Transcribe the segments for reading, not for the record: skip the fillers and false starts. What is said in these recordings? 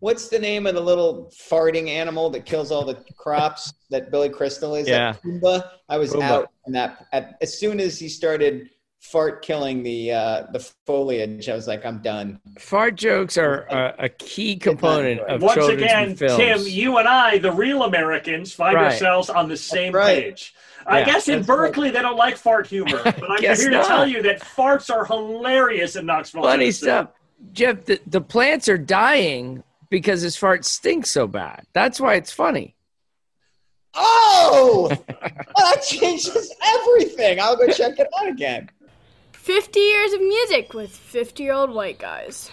What's the name of the little farting animal that kills all the crops that Billy Crystal is? Yeah. Pumbaa. I was out on that. As soon as he started fart killing the foliage, I was like, I'm done. Fart jokes are a key component of children's films. Once again, Tim, you and I, the real Americans, find ourselves on the same page. Yeah, I guess in Berkeley they don't like fart humor, but I'm here to tell you that farts are hilarious in Knoxville. Funny stuff. Jeff, the plants are dying because his fart stinks so bad. That's why it's funny. Oh! That changes everything. I'll go check it out again. 50 years of music with 50-year-old white guys.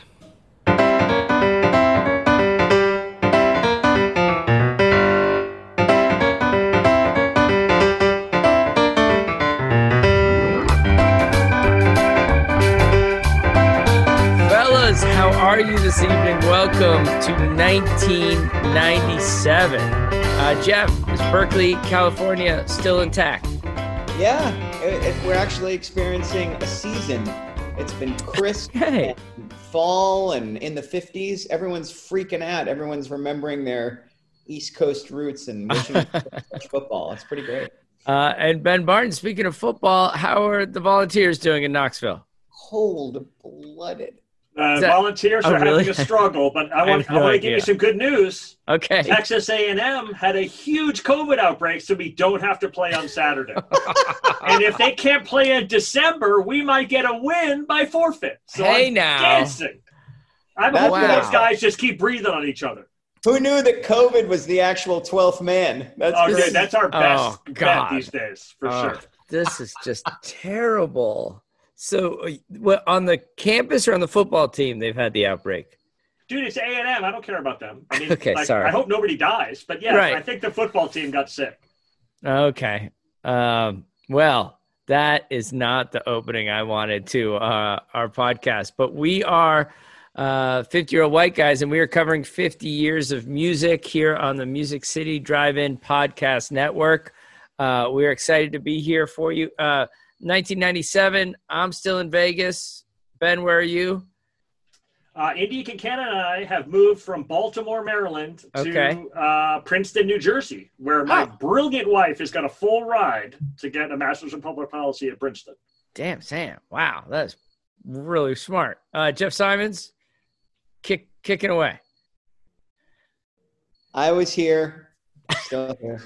Fellas, how are you this evening? Welcome to 1997. Jeff, is Berkeley, California still intact? Yeah, we're actually experiencing a season. It's been crisp and fall and in the 50s. Everyone's freaking out. Everyone's remembering their East Coast roots and wishing football. It's pretty great. And Ben Barton, speaking of football, how are the Volunteers doing in Knoxville? Cold-blooded. Volunteers are having a struggle, but I want to give you some good news. Okay. Texas A&M had a huge COVID outbreak, so we don't have to play on Saturday. And if they can't play in December, we might get a win by forfeit. So dancing. I'm hoping those guys just keep breathing on each other. Who knew that COVID was the actual 12th man? That's our best bet these days, for sure. This is just terrible. So on the campus or on the football team, they've had the outbreak? Dude, it's A&M. I don't care about them. I mean, okay, sorry. I hope nobody dies. But, yeah, I think the football team got sick. Okay. Well, that is not the opening I wanted to our podcast. But we are 50-year-old white guys, and we are covering 50 years of music here on the Music City Drive-In Podcast Network. We're excited to be here for you. 1997, I'm still in Vegas. Ben, where are you? Indy Kinkana and I have moved from Baltimore, Maryland to Princeton, New Jersey, where my brilliant wife has got a full ride to get a master's in public policy at Princeton. Damn, Sam. Wow, that's really smart. Jeff Simons, kicking away. I was here. Still here.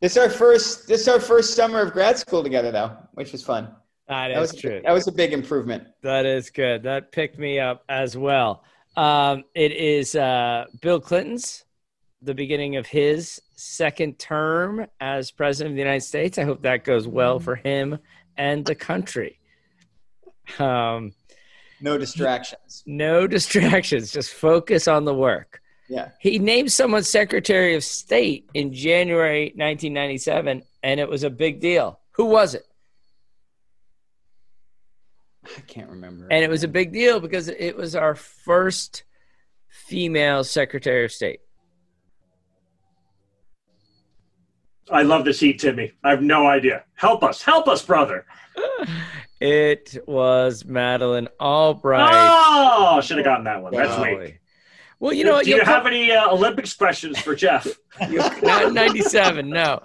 This is our first summer of grad school together, though, which was fun. That was true. That was a big improvement. That is good. That picked me up as well. It is Bill Clinton's, the beginning of his second term as president of the United States. I hope that goes well for him and the country. No distractions. No distractions. Just focus on the work. Yeah. He named someone Secretary of State in January 1997, and it was a big deal. Who was it? I can't remember. And it was a big deal because it was our first female Secretary of State. I love this heat, Timmy. I have no idea. Help us, brother. It was Madeleine Albright. Oh, should have gotten that one. That's weak. Well, you know what? Do you have any Olympics questions for Jeff? Not in 97, no.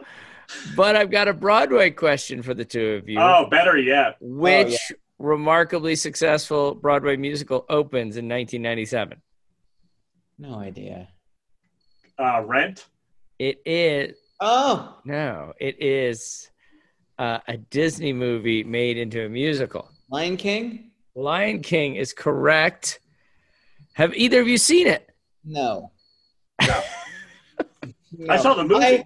But I've got a Broadway question for the two of you. Oh, better yet. Which remarkably successful Broadway musical opens in 1997? No idea. Rent? It is. Oh. No, it is a Disney movie made into a musical. Lion King? Lion King is correct. Have either of you seen it? No. I saw the movie.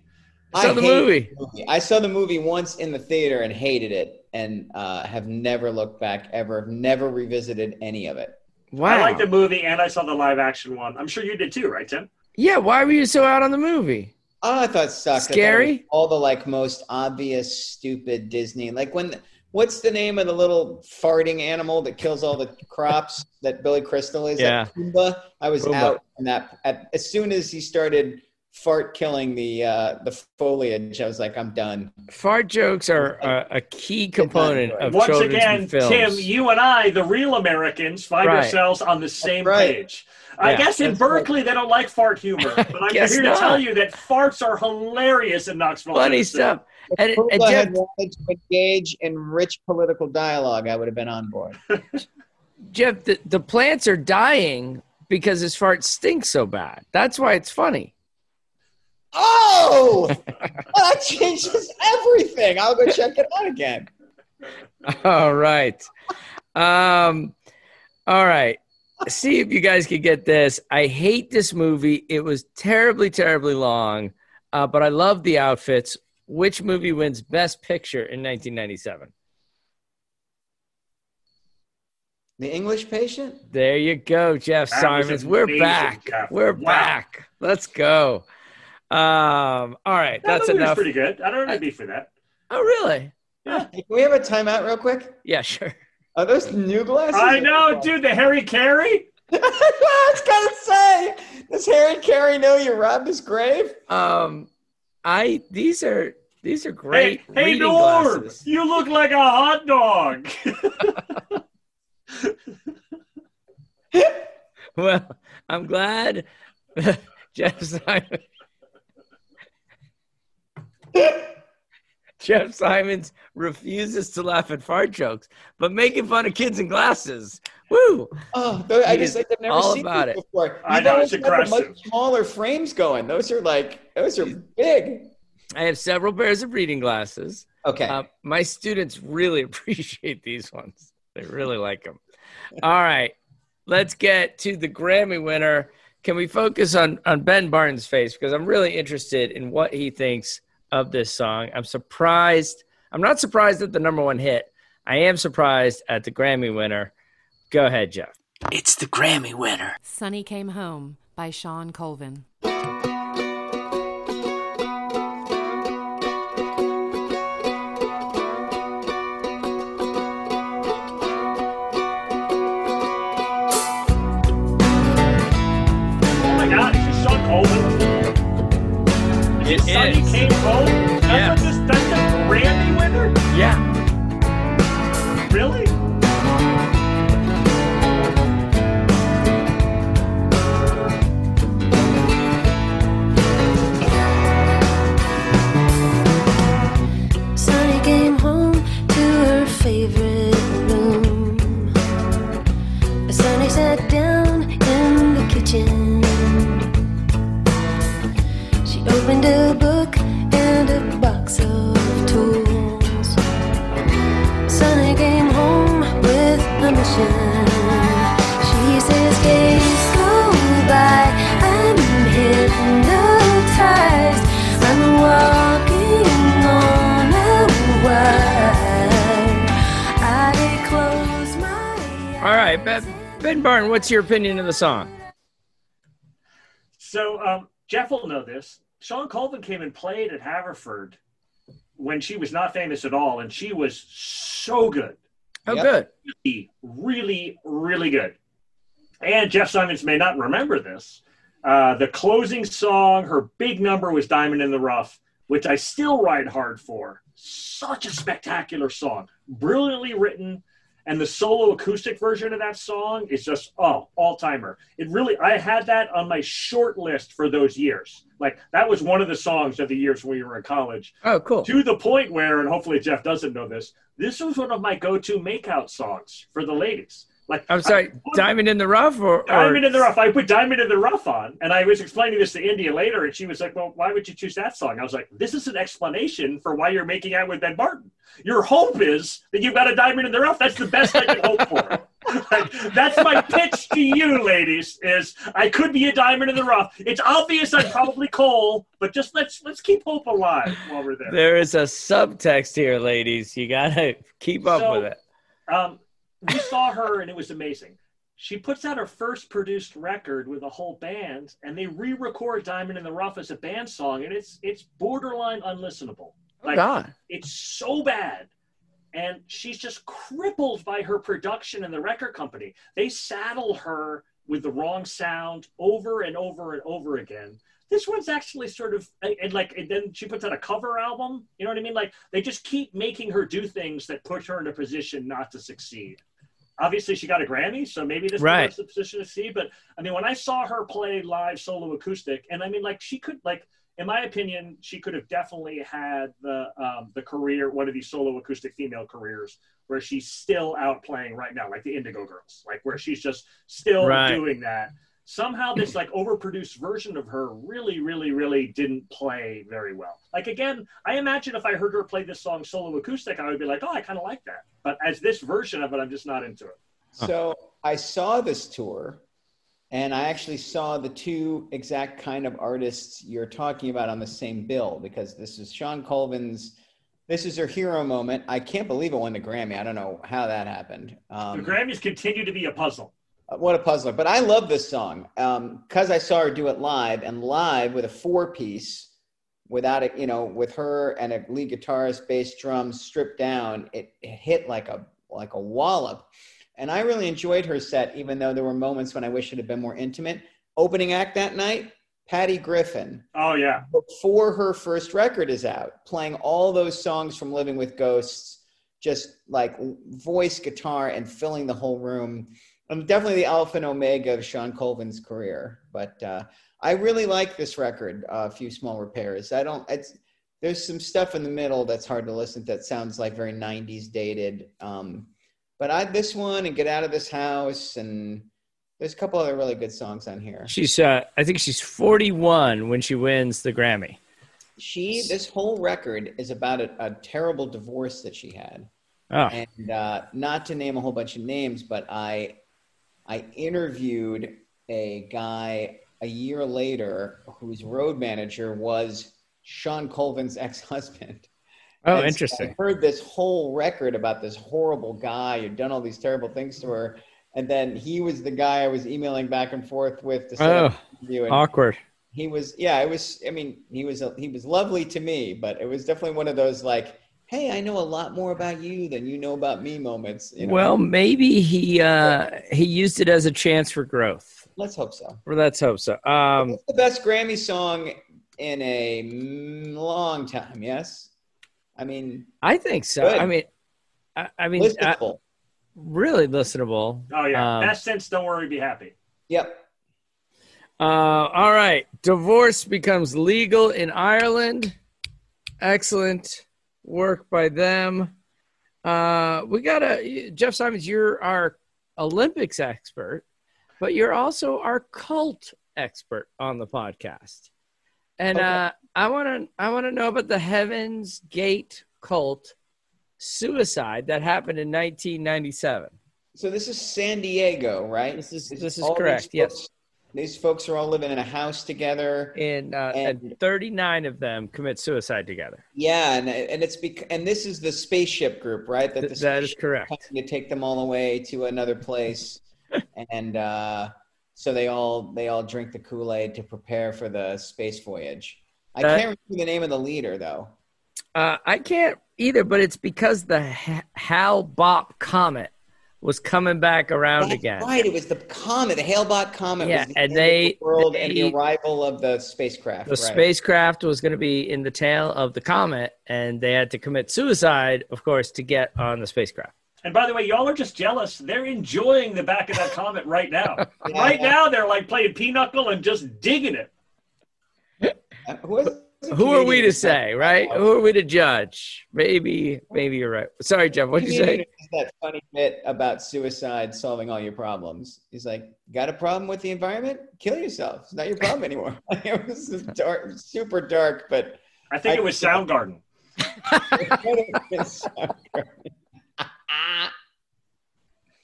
I saw the movie once in the theater and hated it, and have never looked back ever. Never revisited any of it. Wow. I liked the movie, and I saw the live-action one. I'm sure you did too, right, Tim? Yeah, why were you so out on the movie? I thought it sucked. Scary? All the, like, most obvious, stupid Disney. Like, when what's the name of the little farting animal that kills all the crops that Billy Crystal is? Yeah. Like Pumbaa? I was out on that. As soon as he started fart killing the foliage, I was like, I'm done. Fart jokes are a key component of children's films. Once again, Tim, you and I, the real Americans, find ourselves on the same page. I guess in Berkeley they don't like fart humor, but I'm here to tell you that farts are hilarious in Knoxville. Funny stuff. And if I had wanted to engage in rich political dialogue, I would have been on board. Jeff, the plants are dying because his fart stinks so bad. That's why it's funny. Oh, that changes everything. I'll go check it out again. All right. All right. See if you guys can get this. I hate this movie. It was terribly, terribly long, but I love the outfits. Which movie wins Best Picture in 1997? The English Patient? There you go, Jeff Simons. We're back. Jeff. We're back. Let's go. All right, that's enough. Pretty good. I don't have a beef for that. Oh, really? Yeah. Can we have a timeout real quick? Yeah, sure. Are those new glasses? I know, dude. The Harry Caray. I was gonna say, does Harry Caray know you robbed his grave? These are great. Hey, Norm, you look like a hot dog. Well, I'm glad, Jeff Simon. Jeff Simons refuses to laugh at fart jokes, but making fun of kids in glasses. Woo! Oh, I just like I've never seen this before. You I know it's aggressive. Much smaller frames going. Those are big. I have several pairs of reading glasses. Okay. My students really appreciate these ones. They really like them. All right, let's get to the Grammy winner. Can we focus on Ben Barton's face? Because I'm really interested in what he thinks of this song. I'm surprised. I'm not surprised at the number one hit. I am surprised at the Grammy winner. Go ahead, Jeff. It's the Grammy winner. Sonny Came Home by Shawn Colvin. Sonny Came Home? That's a Grammy winner? Yeah. Really? Sonny came home to her favorite room. Sonny sat down in the kitchen. Opened a book and a box of tools. Sonny came home with a mission. She says days go by, I'm hypnotized, I'm walking on a wire, I close my eyes. All right, Ben Barton, what's your opinion of the song? So, Jeff will know this. Shawn Colvin came and played at Haverford when she was not famous at all, and she was so good. Oh, good. Really, really, really good. And Jeff Simons may not remember this. The closing song, her big number was Diamond in the Rough, which I still ride hard for. Such a spectacular song. Brilliantly written. And the solo acoustic version of that song is just, all-timer. It really, I had that on my short list for those years. Like, that was one of the songs of the years when we were in college. Oh, cool. To the point where, and hopefully Jeff doesn't know this, this was one of my go-to makeout songs for the ladies. Like, I'm sorry, Diamond in the Rough? Or Diamond in the Rough. I put Diamond in the Rough on, and I was explaining this to India later, and she was like, well, why would you choose that song? I was like, this is an explanation for why you're making out with Ben Barton. Your hope is that you've got a diamond in the rough. That's the best I can hope for. Like, that's my pitch to you, ladies, is I could be a diamond in the rough. It's obvious I'm probably coal, but just let's keep hope alive while we're there. There is a subtext here, ladies. You got to keep up with it. We saw her, and it was amazing. She puts out her first produced record with a whole band, and they re-record Diamond in the Rough as a band song, and it's borderline unlistenable. Like, God. It's so bad. And she's just crippled by her production and the record company. They saddle her with the wrong sound over and over and over again. This one's actually sort of, and then she puts out a cover album. You know what I mean? Like, they just keep making her do things that put her in a position not to succeed. Obviously, she got a Grammy, so maybe this is the position to see. But, I mean, when I saw her play live solo acoustic, and I mean, like, she could, like, in my opinion, she could have definitely had the career, one of these solo acoustic female careers, where she's still out playing right now, like the Indigo Girls, like where she's just still doing that. Somehow this like overproduced version of her really didn't play very well. Like, again, I imagine if I heard her play this song solo acoustic, I would be like, oh, I kind of like that. But as this version of it, I'm just not into it. So I saw this tour. And I actually saw the two exact kind of artists you're talking about on the same bill, because this is Shawn Colvin's, this is her hero moment. I can't believe it won the Grammy. I don't know how that happened. The Grammys continue to be a puzzle. What a puzzler. But I love this song because I saw her do it live, and live with a four-piece without it, you know, with her and a lead guitarist, bass, drums stripped down. It hit like a wallop. And I really enjoyed her set, even though there were moments when I wish it had been more intimate. Opening act that night, Patty Griffin. Oh, yeah. Before her first record is out, playing all those songs from Living with Ghosts, just like voice, guitar, and filling the whole room. Definitely the alpha and omega of Shawn Colvin's career. But I really like this record, A Few Small Repairs. There's some stuff in the middle that's hard to listen to that sounds like very 90s dated. But this one and Get Out of This House, and there's a couple other really good songs on here. She's, I think she's 41 when she wins the Grammy. This whole record is about a terrible divorce that she had. Oh. And not to name a whole bunch of names, but I interviewed a guy a year later whose road manager was Shawn Colvin's ex-husband. Oh, and interesting. I heard this whole record about this horrible guy who'd done all these terrible things to her. And then he was the guy I was emailing back and forth with to set up the interview. And awkward. He was, he was lovely to me, but it was definitely one of those like, hey, I know a lot more about you than you know about me moments. You know? Well, maybe he used it as a chance for growth. Let's hope so. It's the best Grammy song in a long time, yes? I mean, I think so. Good. I mean, listenable. Really listenable. Oh yeah, best since Don't Worry, Be Happy. Yep. All right, divorce becomes legal in Ireland. Excellent work by them. We got Jeff Simons. You're our Olympics expert, but you're also our cult expert on the podcast. And okay. I want to know about the Heaven's Gate cult suicide that happened in 1997. So this is San Diego, right? This is correct. Yes. These folks are all living in a house together, and 39 of them commit suicide together. Yeah, and it's and this is the spaceship group, right? That is correct. To take them all away to another place, and. So they all drink the Kool-Aid to prepare for the space voyage. I can't remember the name of the leader, though. I can't either, but it's because the Hale-Bopp comet was coming back around. That's again. Right, it was the comet, the Hale-Bopp comet. Yeah, was the and they the world they, and the arrival of the spacecraft. The spacecraft was going to be in the tail of the comet, and they had to commit suicide, of course, to get on the spacecraft. And by the way, y'all are just jealous. They're enjoying the back of that comet right now. Yeah, right now, they're like playing pinochle and just digging it. Who are we to say, right? Who are we to judge? Maybe you're right. Sorry, Jeff, what'd you say? That funny bit about suicide solving all your problems. He's like, got a problem with the environment? Kill yourself. It's not your problem anymore. It was dark, super dark, but... I think it was Soundgarden.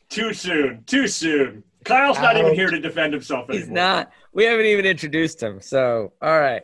Too soon. Kyle's not even here to defend himself anymore. He's not. We haven't even introduced him. So, all right.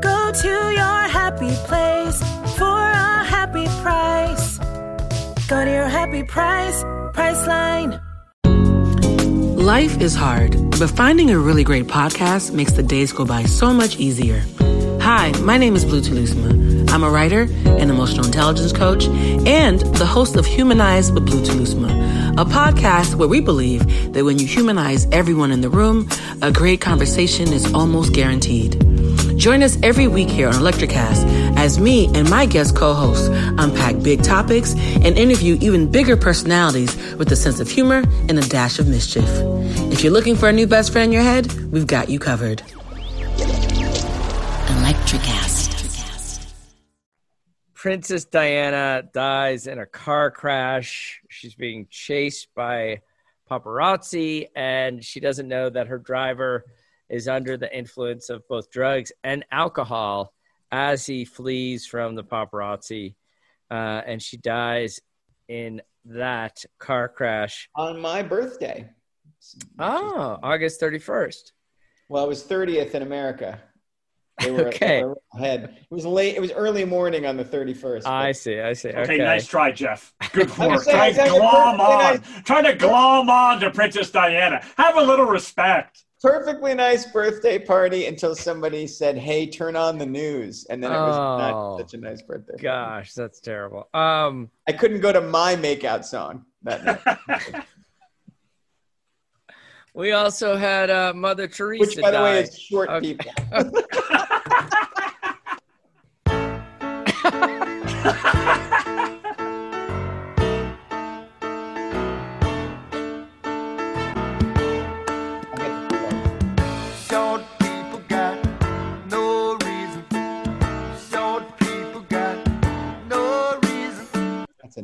Go to your happy place for a happy price. Go to your happy price, Priceline. Life is hard, but finding a really great podcast makes the days go by so much easier. Hi, my name is Blue Tulisma. I'm a writer, an emotional intelligence coach, and the host of Humanize with Blue Tulisma, a podcast where we believe that when you humanize everyone in the room, a great conversation is almost guaranteed. Join us every week here on Electricast as me and my guest co-hosts unpack big topics and interview even bigger personalities with a sense of humor and a dash of mischief. If you're looking for a new best friend in your head, we've got you covered. Electricast. Princess Diana dies in a car crash. She's being chased by paparazzi, and she doesn't know that her driver is under the influence of both drugs and alcohol as he flees from the paparazzi. And she dies in that car crash. On my birthday. Oh, August 31st. Well, it was 30th in America. They were okay. Ahead. It was late. It was early morning on the 31st. But... I see. Okay, nice try, Jeff. Good work. Trying to glom on to Princess Diana. Have a little respect. Perfectly nice birthday party until somebody said, hey, turn on the news. And then it was not such a nice birthday. Gosh, that's terrible. I couldn't go to my makeout song that night. We also had Mother Teresa Which, by the way, is short people.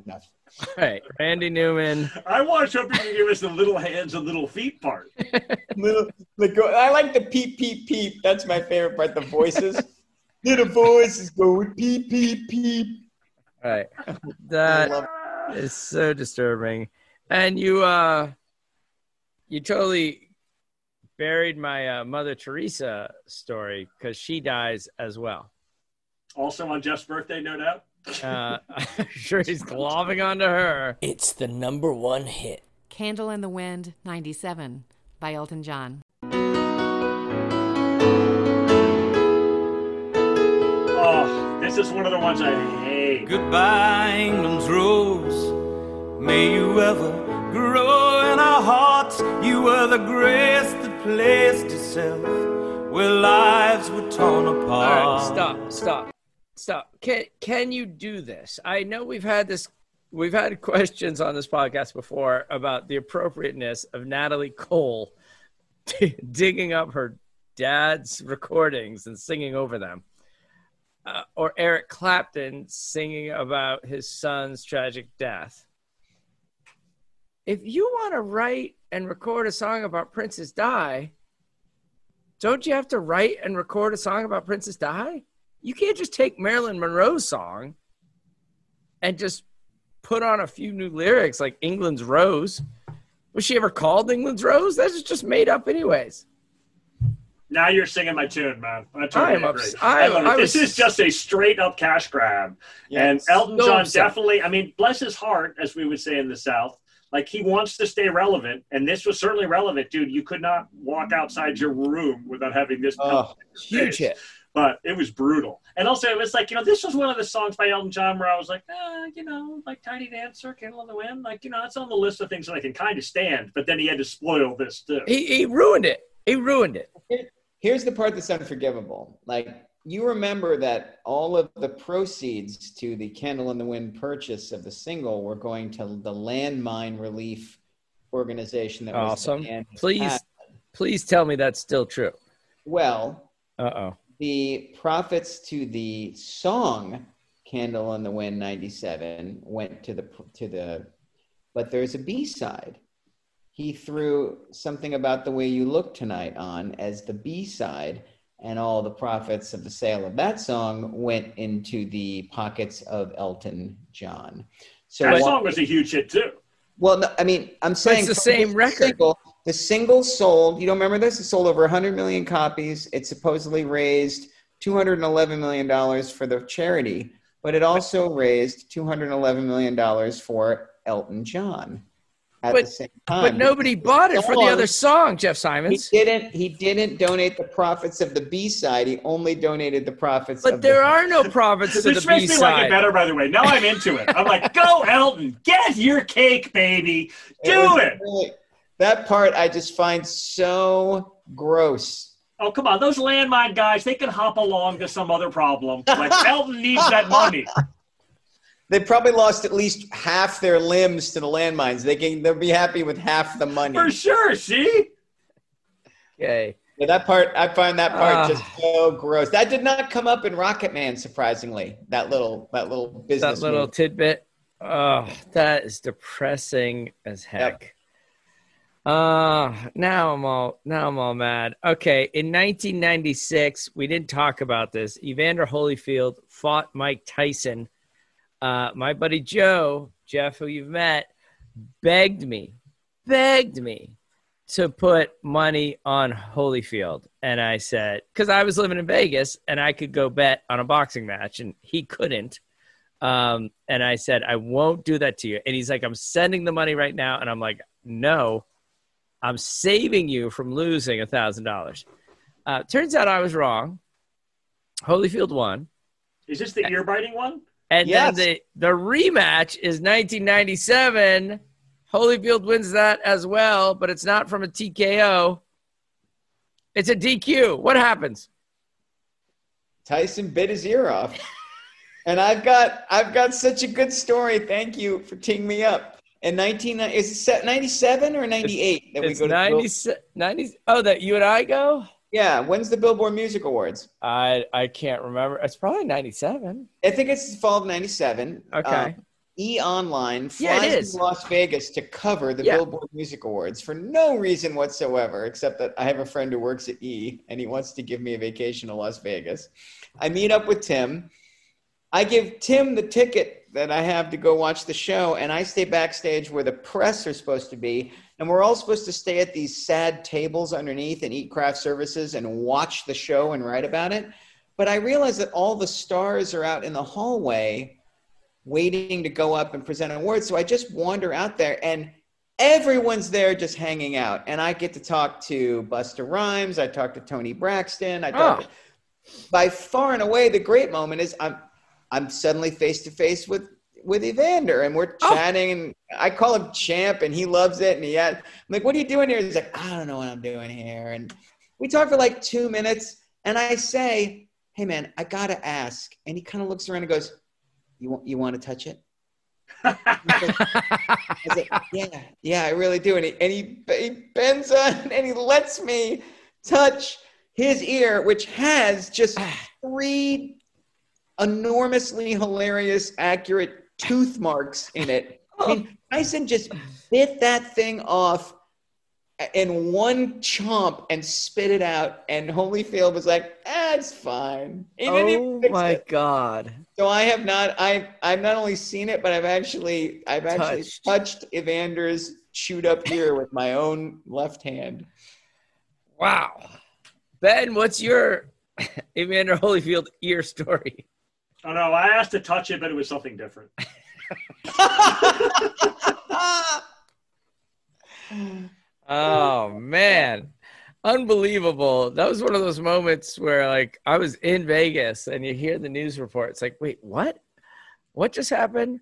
Enough. All right, Randy Newman. I was hoping you give us the little hands and little feet part. I like the peep, peep, peep. That's my favorite part, the voices. Little voices going peep, peep, peep. All right. That is so disturbing. And you totally buried my Mother Teresa story because she dies as well. Also on Jeff's birthday, no doubt. I'm sure he's globbing onto her. It's the number one hit. Candle in the Wind 97 by Elton John. Oh, this is one of the ones I hate. Goodbye, England's rose. May you ever grow in our hearts. You were the grace that placed yourself where lives were torn apart. All right, stop. Can you do this? I know we've had questions on this podcast before about the appropriateness of Natalie Cole digging up her dad's recordings and singing over them, or Eric Clapton singing about his son's tragic death. If you want to write and record a song about Princess Di, don't you have to write and record a song about Princess Di? You can't just take Marilyn Monroe's song and just put on a few new lyrics like England's Rose. Was she ever called England's Rose? That's just made up anyways. Now you're singing my tune, man. This is just a straight up cash grab. Yes. And Elton John definitely, I mean, bless his heart, as we would say in the South. Like, he wants to stay relevant, and this was certainly relevant, dude. You could not walk outside your room without having this huge hit. But it was brutal. And also, it was like, this was one of the songs by Elton John where I was like, like Tiny Dancer, Candle in the Wind. Like, it's on the list of things that I can kind of stand. But then he had to spoil this, too. He ruined it. Here's the part that's unforgivable. Like, you remember that all of the proceeds to the Candle in the Wind purchase of the single were going to the landmine relief organization. That awesome. Was Please tell me that's still true. Well. Uh-oh. The profits to the song "Candle in the Wind" 97 went to the but there's a B-side. he threw something about the way you look tonight on as the B-side, and all the profits of the sale of that song went into the pockets of Elton John. So that song was a huge hit too. Well, no, I mean, I'm saying it's the same record. The single sold, you don't remember this? It sold over 100 million copies. It supposedly raised $211 million for the charity, but it also raised $211 million for Elton John at the same time. But nobody bought it for the other song, Jeff Simons. He didn't donate the profits of the B-side. He only donated the profits of the B-side. But there are no profits to the B-side. This makes me like it better, by the way. Now I'm into it. I'm like, go Elton, get your cake, baby. Do it. Really, that part I just find so gross. Oh, come on. Those landmine guys, they can hop along to some other problem. Like, Elton needs that money. They probably lost at least half their limbs to the landmines. They'll be happy with half the money. For sure, see? Okay. Yeah, I find that part just so gross. That did not come up in Rocket Man, surprisingly, that little business. That little tidbit. Oh, that is depressing as heck. Yep. Now I'm all mad. Okay, in 1996, we didn't talk about this. Evander Holyfield fought Mike Tyson. My buddy Joe, Jeff, who you've met, begged me to put money on Holyfield, and I said, because I was living in Vegas and I could go bet on a boxing match, and he couldn't. And I said, I won't do that to you. And he's like, I'm sending the money right now, and I'm like, no. I'm saving you from losing $1,000. Turns out I was wrong. Holyfield won. Is this the ear-biting one? And yes. Then the rematch is 1997. Holyfield wins that as well, but it's not from a TKO. It's a DQ. What happens? Tyson bit his ear off. And I've got such a good story. Thank you for teeing me up. In 1997 or 98 that we go to? 90s. Oh, that you and I go? Yeah. When's the Billboard Music Awards? I can't remember. It's probably 97. I think it's fall of 97. Okay. E-Online flies to Las Vegas to cover the Billboard Music Awards for no reason whatsoever, except that I have a friend who works at E, and he wants to give me a vacation to Las Vegas. I meet up with Tim. I give Tim the ticket that I have to go watch the show, and I stay backstage where the press are supposed to be, and we're all supposed to stay at these sad tables underneath and eat craft services and watch the show and write about it. But I realized that all the stars are out in the hallway waiting to go up and present awards, so I just wander out there, and everyone's there just hanging out, and I get to talk to Busta Rhymes, I talk to Tony Braxton, by far and away the great moment is I'm suddenly face-to-face with Evander, and we're chatting, and I call him Champ, and he loves it, and I'm like, what are you doing here? He's like, I don't know what I'm doing here, and we talk for like 2 minutes, and I say, hey, man, I got to ask, and he kind of looks around and goes, you want to touch it? I was like, yeah, I really do, and he bends on, and he lets me touch his ear, which has just 3 enormously hilarious, accurate tooth marks in it. I mean, Tyson just bit that thing off in one chomp and spit it out. And Holyfield was like, it's fine. Oh my God. So I've not only seen it, but I've actually touched Evander's chewed up ear with my own left hand. Wow. Ben, what's your Evander Holyfield ear story? Oh, no, I asked to touch it, but it was something different. Oh, man. Unbelievable. That was one of those moments where, like, I was in Vegas, and you hear the news report. It's like, wait, what? What just happened?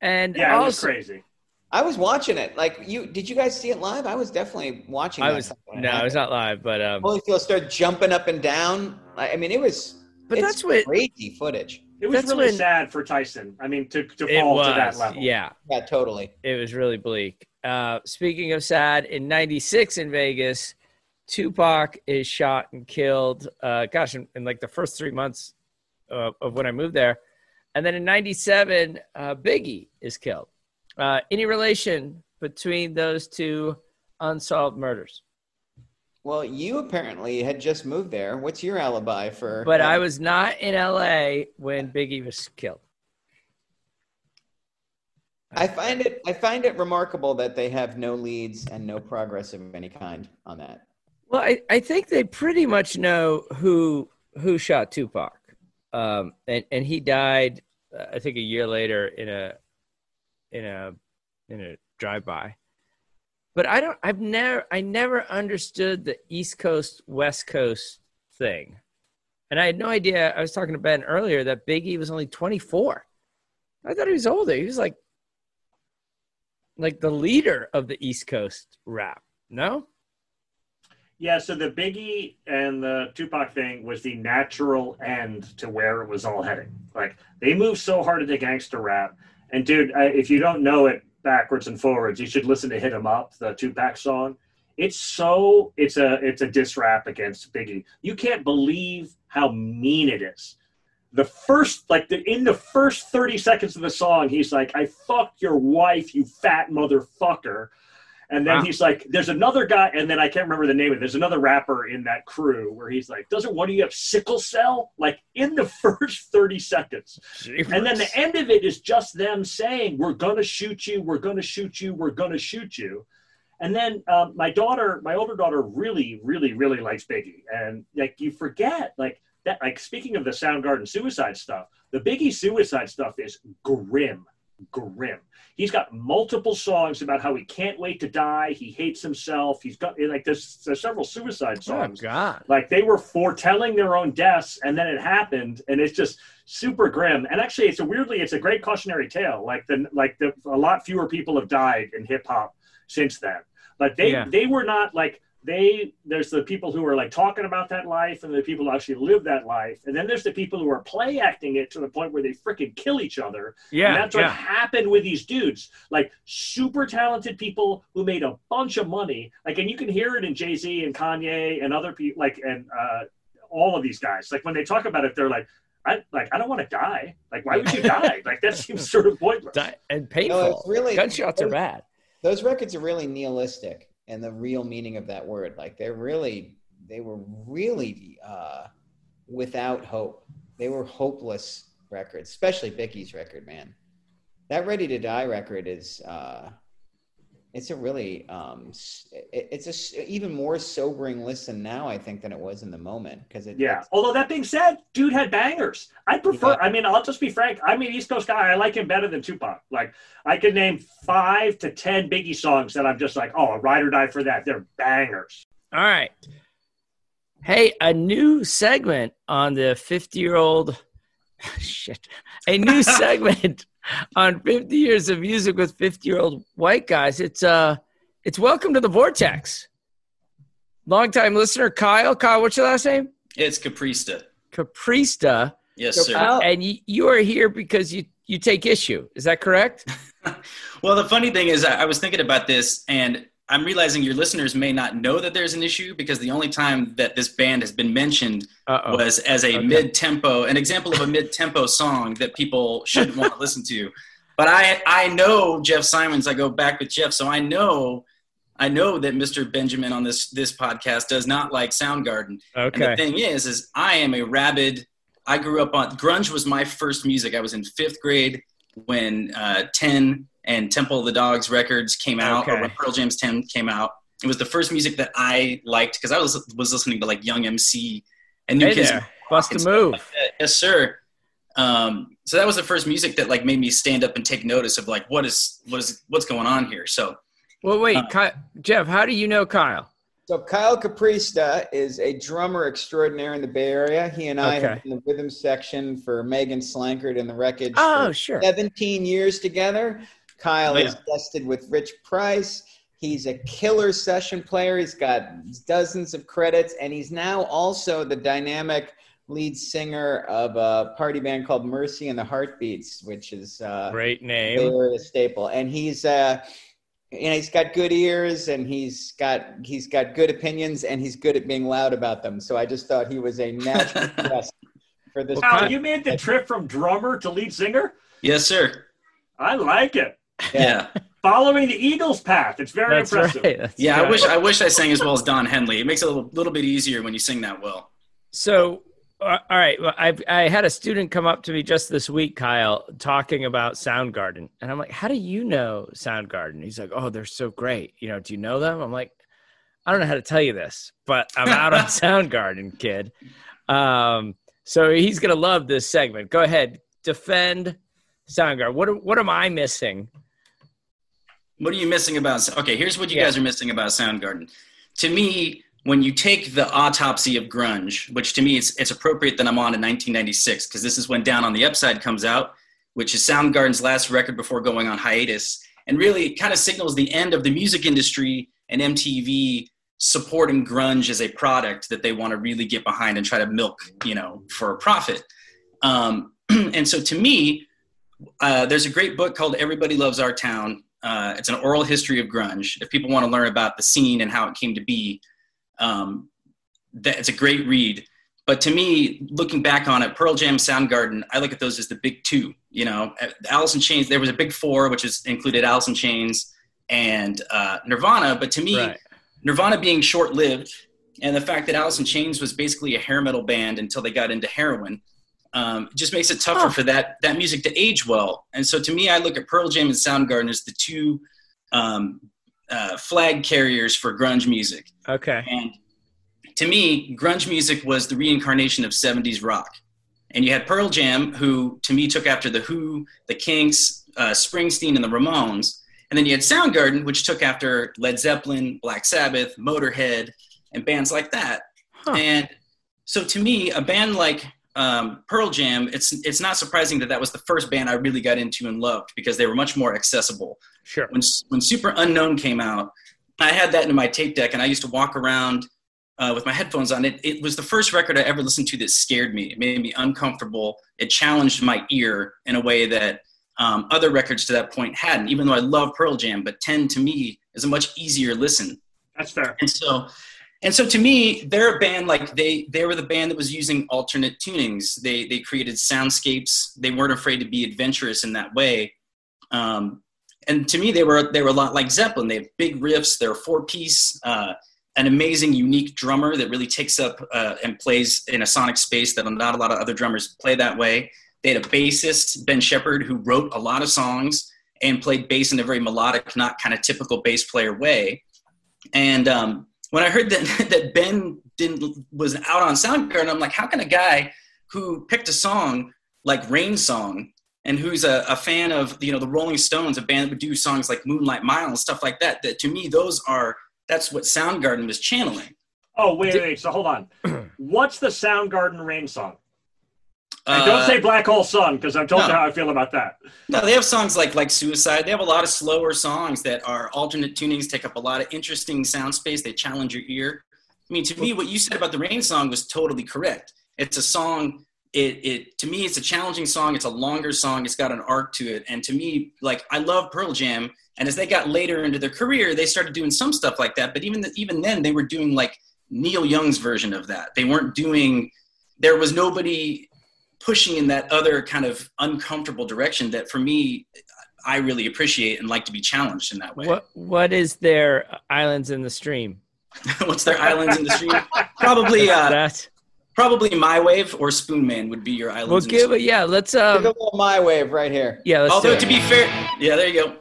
And yeah, it was crazy. I was watching it. Like, did you guys see it live? I was definitely watching it. No, it was not live, but Holyfield started jumping up and down. I mean, it was... But that's crazy footage. It was really sad for Tyson. I mean, to fall to that level. Yeah. Yeah, totally. It was really bleak. Speaking of sad, in 96 in Vegas, Tupac is shot and killed. In like the first 3 months of when I moved there. And then in 97, Biggie is killed. Any relation between those two unsolved murders. Well, you apparently had just moved there. What's your alibi for? But I was not in LA when Biggie was killed. I find it remarkable that they have no leads and no progress of any kind on that. Well, I think they pretty much know who shot Tupac. And he died, I think, a year later in a drive-by. But I never understood the East Coast, West Coast thing. And I had no idea. I was talking to Ben earlier that Biggie was only 24. I thought he was older. He was like the leader of the East Coast rap. No? Yeah, so the Biggie and the Tupac thing was the natural end to where it was all heading. Like, they moved so hard into gangster rap. And, dude, if you don't know it backwards and forwards, you should listen to Hit 'Em Up, the Tupac song. It's a diss rap against Biggie. You can't believe how mean it is. In the first 30 seconds of the song, he's like, I fucked your wife, you fat motherfucker. And then he's like, there's another guy, and then I can't remember the name of it. There's another rapper in that crew where he's like, doesn't one of you have sickle cell? Like, in the first 30 seconds. Jeepers. And then the end of it is just them saying, we're going to shoot you, we're going to shoot you, we're going to shoot you. And then my older daughter really, really, really likes Biggie. And, like, you forget, like, that, like, speaking of the Soundgarden Suicide stuff, the Biggie Suicide stuff is grim. Grim. He's got multiple songs about how he can't wait to die. He hates himself. He's got like there's several suicide songs. Oh God! Like they were foretelling their own deaths, and then it happened, and it's just super grim. And actually, it's a great cautionary tale. Like a lot fewer people have died in hip hop since then. But they were not like there's the people who are like talking about that life, and the people who actually live that life, and then there's the people who are play acting it to the point where they freaking kill each other. Yeah, and that's what happened with these dudes, like super talented people who made a bunch of money, like, and you can hear it in Jay-Z and Kanye and other people, like, and all of these guys, like when they talk about it, they're like, I don't want to die. Like, why would you die? Like, that seems sort of pointless and painful. No, it's really, gunshots are bad. Those records are really nihilistic. And the real meaning of that word, like they were really without hope. They were hopeless records, especially Biggie's record, man. That Ready to Die record is, it's even more sobering listen now, I think, than it was in the moment. Although that being said, dude had bangers. I prefer, I mean, I'll just be frank. I'm an East Coast guy. I like him better than Tupac. Like, I could name 5 to 10 Biggie songs that I'm just like, oh, ride or die for that. They're bangers. All right. Hey, a new segment on the 50-year-old. Shit. A new segment. On 50 Years of Music with 50-year-old white guys. It's Welcome to the Vortex. Longtime listener, Kyle. Kyle, what's your last name? It's Caprista. Caprista. Yes, sir. And you are here because you take issue. Is that correct? Well, the funny thing is I was thinking about this, and I'm realizing your listeners may not know that there's an issue because the only time that this band has been mentioned was as a mid-tempo, an example of a mid-tempo song that people shouldn't want to listen to. But I know Jeff Simons. I go back with Jeff, so I know that Mr. Benjamin on this podcast does not like Soundgarden. Okay. And the thing is I am a rabid. I grew up on grunge was my first music. I was in 5th grade when 10. And Temple of the Dogs records came out, or when Pearl Jam's 10 came out. It was the first music that I liked because I was listening to like Young MC and New Kids. Bust a Move. Like yes, sir. So that was the first music that like made me stand up and take notice of like what's going on here. So, well, wait, Jeff, how do you know Kyle? So Kyle Caprista is a drummer extraordinaire in the Bay Area. He and I have been in the rhythm section for Megan Slankard and the Wreckage. Oh, sure. 17 years together. Kyle is tested with Rich Price. He's a killer session player. He's got dozens of credits, and he's now also the dynamic lead singer of a party band called Mercy and the Heartbeats, which is great name, Bay Area staple. And he's got good ears, and he's got good opinions, and he's good at being loud about them. So I just thought he was a natural guest for this. Wow, you made the trip from drummer to lead singer? Yes, sir. I like it. Yeah. Following the Eagles' path. It's very impressive. Right. Yeah, right. I wish I sang as well as Don Henley. It makes it a little bit easier when you sing that well. So, all right. Well, I had a student come up to me just this week, Kyle, talking about Soundgarden. And I'm like, how do you know Soundgarden? He's like, oh, they're so great. You know, do you know them? I'm like, I don't know how to tell you this, but I'm out on Soundgarden, kid. So he's going to love this segment. Go ahead. Defend Soundgarden. What am I missing? What are you missing about? Okay, here's what you guys are missing about Soundgarden. To me, when you take the autopsy of grunge, which to me it's appropriate that I'm on in 1996, because this is when Down on the Upside comes out, which is Soundgarden's last record before going on hiatus, and really kind of signals the end of the music industry and MTV supporting grunge as a product that they want to really get behind and try to milk, you know, for a profit. And so to me, there's a great book called Everybody Loves Our Town. It's an oral history of grunge. If people want to learn about the scene and how it came to be, it's a great read. But to me, looking back on it, Pearl Jam, Soundgarden, I look at those as the big two. You know, Alice in Chains, there was a big four, which is included Alice in Chains and Nirvana. But to me, Nirvana being short-lived, and the fact that Alice in Chains was basically a hair metal band until they got into heroin, just makes it tougher for that music to age well. And so to me, I look at Pearl Jam and Soundgarden as the two flag carriers for grunge music. Okay. And to me, grunge music was the reincarnation of 70s rock. And you had Pearl Jam, who to me took after The Who, The Kinks, Springsteen, and The Ramones. And then you had Soundgarden, which took after Led Zeppelin, Black Sabbath, Motorhead, and bands like that. Huh. And so to me, a band like Pearl Jam, it's not surprising that was the first band I really got into and loved, because they were much more accessible. Sure. When Super Unknown came out, I had that in my tape deck, and I used to walk around with my headphones on. It was the first record I ever listened to that scared me. It made me uncomfortable. It challenged my ear in a way that other records to that point hadn't, even though I love Pearl Jam, but 10 to me is a much easier listen. That's fair. And so to me, they're a band like they were the band that was using alternate tunings. They created soundscapes. They weren't afraid to be adventurous in that way. And to me, they were a lot like Zeppelin. They have big riffs. They're a four-piece, an amazing, unique drummer that really takes up and plays in a sonic space that not a lot of other drummers play that way. They had a bassist, Ben Shepherd, who wrote a lot of songs and played bass in a very melodic, not kind of typical bass player way. And when I heard that Ben was out on Soundgarden, I'm like, how can a guy who picked a song like Rain Song and who's a fan of, you know, the Rolling Stones, a band that would do songs like Moonlight Mile and stuff like that, that to me, that's what Soundgarden was channeling. Oh, wait, so hold on. What's the Soundgarden Rain Song? And don't say Black Hole Sun, because I've told you how I feel about that. No, they have songs like Suicide. They have a lot of slower songs that are alternate tunings, take up a lot of interesting sound space. They challenge your ear. I mean, to me, what you said about the Rain Song was totally correct. It's a song. It to me, it's a challenging song. It's a longer song. It's got an arc to it. And to me, like, I love Pearl Jam. And as they got later into their career, they started doing some stuff like that. But even then, they were doing, like, Neil Young's version of that. They weren't doing – there was nobody – pushing in that other kind of uncomfortable direction that for me, I really appreciate and like to be challenged in that way. What is their Islands in the Stream? What's their Islands in the Stream? Probably My Wave or Spoon Man would be your Islands in the Stream. Yeah, let's give a little My Wave right here. Yeah, let's although to be fair, yeah, there you go.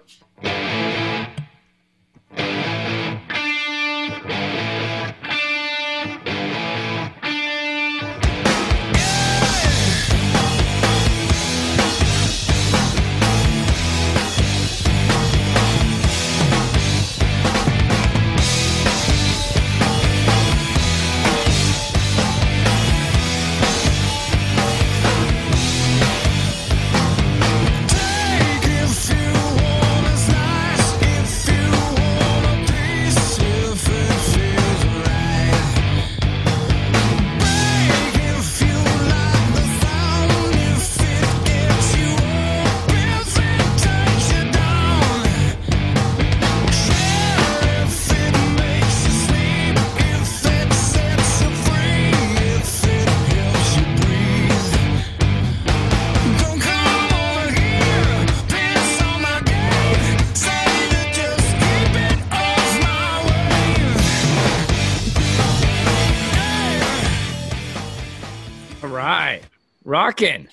All right. Rockin'.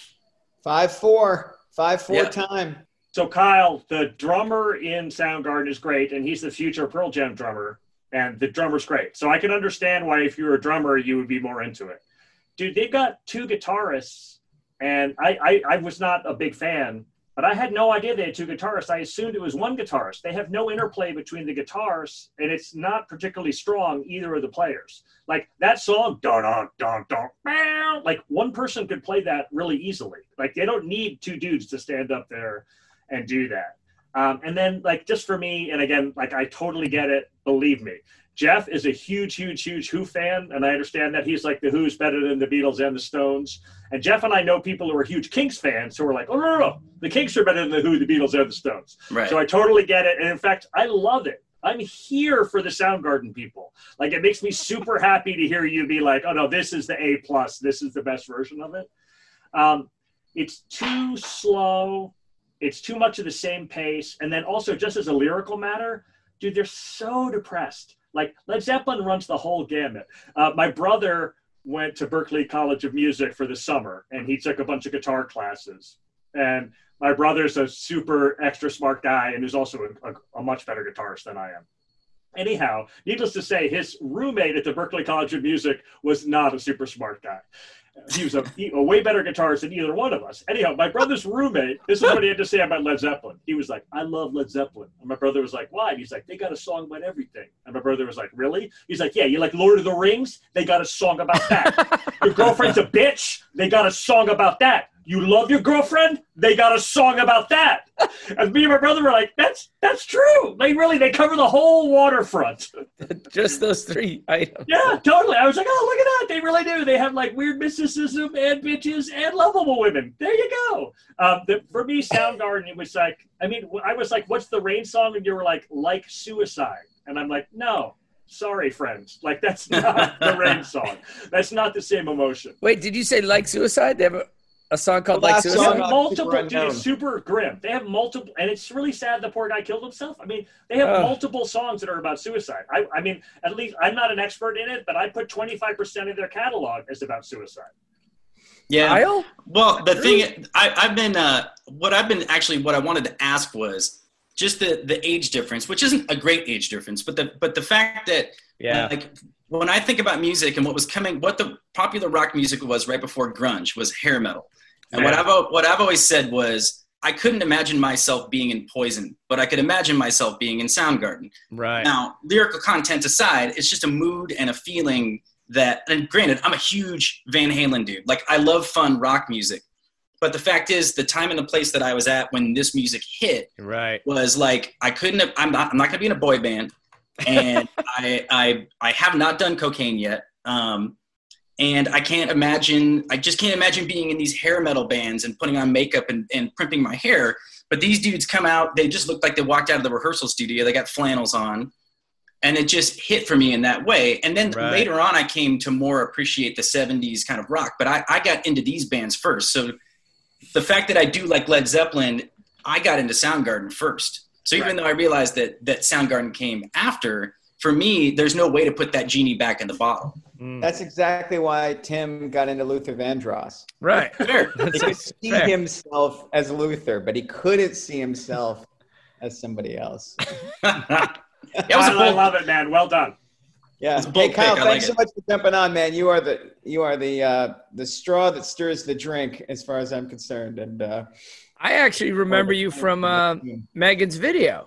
5-4 yeah. Time. So Kyle, the drummer in Soundgarden is great, and he's the future Pearl Jam drummer, and the drummer's great. So I can understand why if you were a drummer, you would be more into it. Dude, they've got two guitarists, and I was not a big fan, but I had no idea they had two guitarists. I assumed it was one guitarist. They have no interplay between the guitars, and it's not particularly strong, either of the players. Like, that song, da-da-da-da, like, one person could play that really easily. Like, they don't need two dudes to stand up there and do that. And then, like, just for me, and again, like, I totally get it, believe me. Jeff is a huge Who fan, and I understand that. He's like, the Who's better than the Beatles and the Stones. And Jeff and I know people who are huge Kinks fans who are like, oh, no, the Kinks are better than the Who, the Beatles, and the Stones. Right. So I totally get it. And in fact, I love it. I'm here for the Soundgarden people. Like, it makes me super happy to hear you be like, oh, no, this is the A+. This is the best version of it. It's too slow. It's too much of the same pace. And then also, just as a lyrical matter, dude, they're so depressed. Like, Led Zeppelin runs the whole gamut. My brother went to Berkeley College of Music for the summer, and he took a bunch of guitar classes. And my brother's a super extra smart guy, and is also a much better guitarist than I am. Anyhow, needless to say, his roommate at the Berkeley College of Music was not a super smart guy. He was a way better guitarist than either one of us. Anyhow, my brother's roommate, this is what he had to say about Led Zeppelin. He was like, I love Led Zeppelin. And my brother was like, why? And he's like, they got a song about everything. And my brother was like, really? He's like, yeah, you like Lord of the Rings? They got a song about that. Your girlfriend's a bitch? They got a song about that. You love your girlfriend? They got a song about that. And me and my brother were like, that's true. Like, really, they cover the whole waterfront. Just those three items. Yeah, totally. I was like, oh, look at that. They really do. They have, like, weird mysticism and bitches and lovable women. There you go. For me, Soundgarden, it was like, I mean, I was like, what's the Rain Song? And you were like Suicide. And I'm like, no. Sorry, friends. Like, that's not the Rain Song. That's not the same emotion. Wait, did you say like Suicide? They have a song called Like Suicide? They have multiple, dude, it's super grim. They have multiple, and it's really sad the poor guy killed himself. I mean, they have multiple songs that are about suicide. I mean, at least, I'm not an expert in it, but I put 25% of their catalog is about suicide. Yeah. Kyle? Well, the thing, what I wanted to ask was just the age difference, which isn't a great age difference, but the fact that, yeah, like, when I think about music and what the popular rock music was right before grunge was hair metal. And yeah, what I've always said was, I couldn't imagine myself being in Poison, but I could imagine myself being in Soundgarden. Right. Now, lyrical content aside, it's just a mood and a feeling that, and granted, I'm a huge Van Halen dude. Like, I love fun rock music, but the fact is, the time and the place that I was at when this music hit, right, was like, I'm not gonna be in a boy band. And I have not done cocaine yet. And I just can't imagine being in these hair metal bands and putting on makeup and primping my hair. But these dudes come out, they just look like they walked out of the rehearsal studio. They got flannels on, and it just hit for me in that way. And then later on, I came to more appreciate the 70s kind of rock, but I got into these bands first. So the fact that I do like Led Zeppelin, I got into Soundgarden first. So even though I realized that Soundgarden came after, for me, there's no way to put that genie back in the bottle. Mm. That's exactly why Tim got into Luther Vandross. Right. Fair. He could see himself as Luther, but he couldn't see himself as somebody else. I love it, man. Well done. Yeah. Hey, Kyle, thanks so much for jumping on, man. You are the straw that stirs the drink, as far as I'm concerned, and. I actually remember you from Megan's video.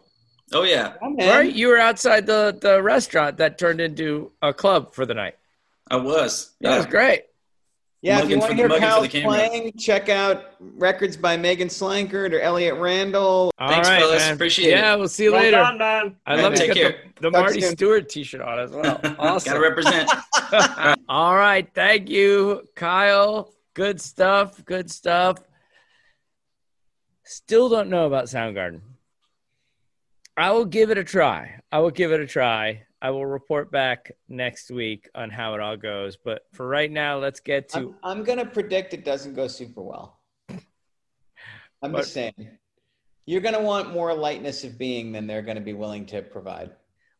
Oh, yeah. Right? You were outside the restaurant that turned into a club for the night. I was. That was great. Yeah, if you want to hear Kyle playing, check out records by Megan Slankard or Elliot Randall. Thanks, fellas. Man. Appreciate it. Yeah, we'll see you later. Well done, man. I'd love to get the Marty Stewart t-shirt on as well. Awesome. Gotta represent. All right. Thank you, Kyle. Good stuff. Still don't know about Soundgarden. I will give it a try. I will report back next week on how it all goes. But for right now, let's get to... I'm going to predict it doesn't go super well. Just saying. You're going to want more lightness of being than they're going to be willing to provide.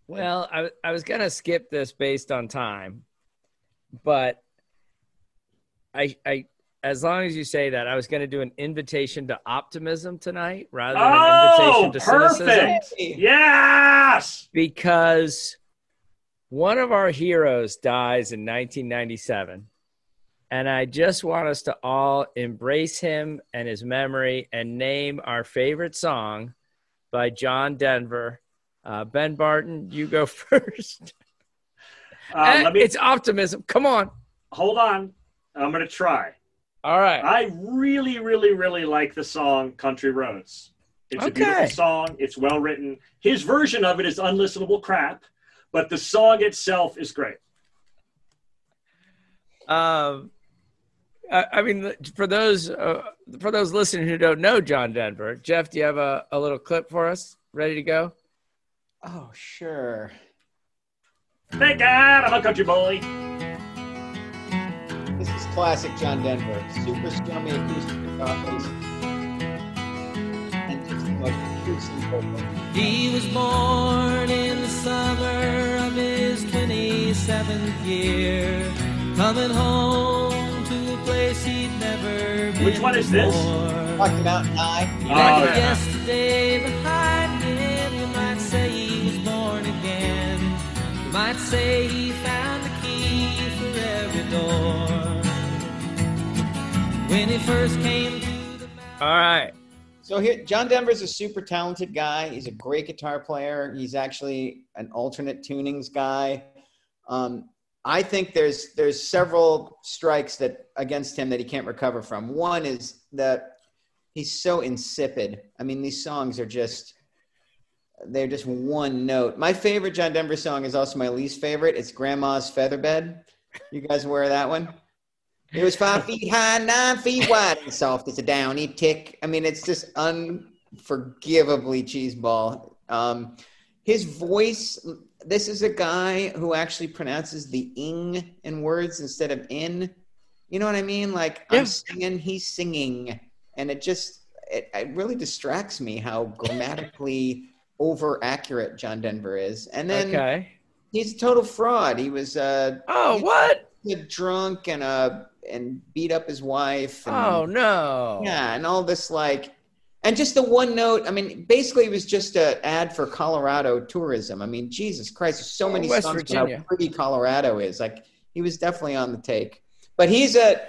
Well, I was going to skip this based on time, but I as long as you say that, I was going to do an invitation to optimism tonight rather than an invitation to cynicism. Yes! Because one of our heroes dies in 1997, and I just want us to all embrace him and his memory and name our favorite song by John Denver. Ben Barton, you go first. It's optimism. Come on. Hold on. I'm going to try. All right. I really, really, really like the song Country Roads. It's a beautiful song. It's well written. His version of it is unlistenable crap, but the song itself is great. I mean, for those listening who don't know John Denver, Jeff, do you have a little clip for us? Ready to go? Oh, sure. Thank God I'm a country boy. This is classic John Denver. Super scummy acoustic guitar bass. And just like cute simple. He was born in the summer of his 27th year, coming home to a place he'd never been. Which one is this? Rocky Mountain High. Like yesterday behind him, you might say he was born again. You might say he found the key for every door. When he first came to the mountain. All right. So here, John Denver's a super talented guy. He's a great guitar player. He's actually an alternate tunings guy. I think there's several strikes that against him that he can't recover from. One is that he's so insipid. I mean, these songs are just one note. My favorite John Denver song is also my least favorite. It's Grandma's Featherbed. You guys aware of that one? It was 5 feet high, 9 feet wide, and soft as a downy tick. I mean, it's just unforgivably cheeseball. His voice, this is a guy who actually pronounces the ing in words instead of in. You know what I mean? Like, I'm singing, he's singing. And it just, it really distracts me how grammatically over-accurate John Denver is. And then he's a total fraud. He was drunk and beat up his wife. And, yeah, and all this and just the one note. I mean, basically, it was just an ad for Colorado tourism. I mean, Jesus Christ, there's so many songs about how pretty Colorado is. Like, he was definitely on the take. But he's a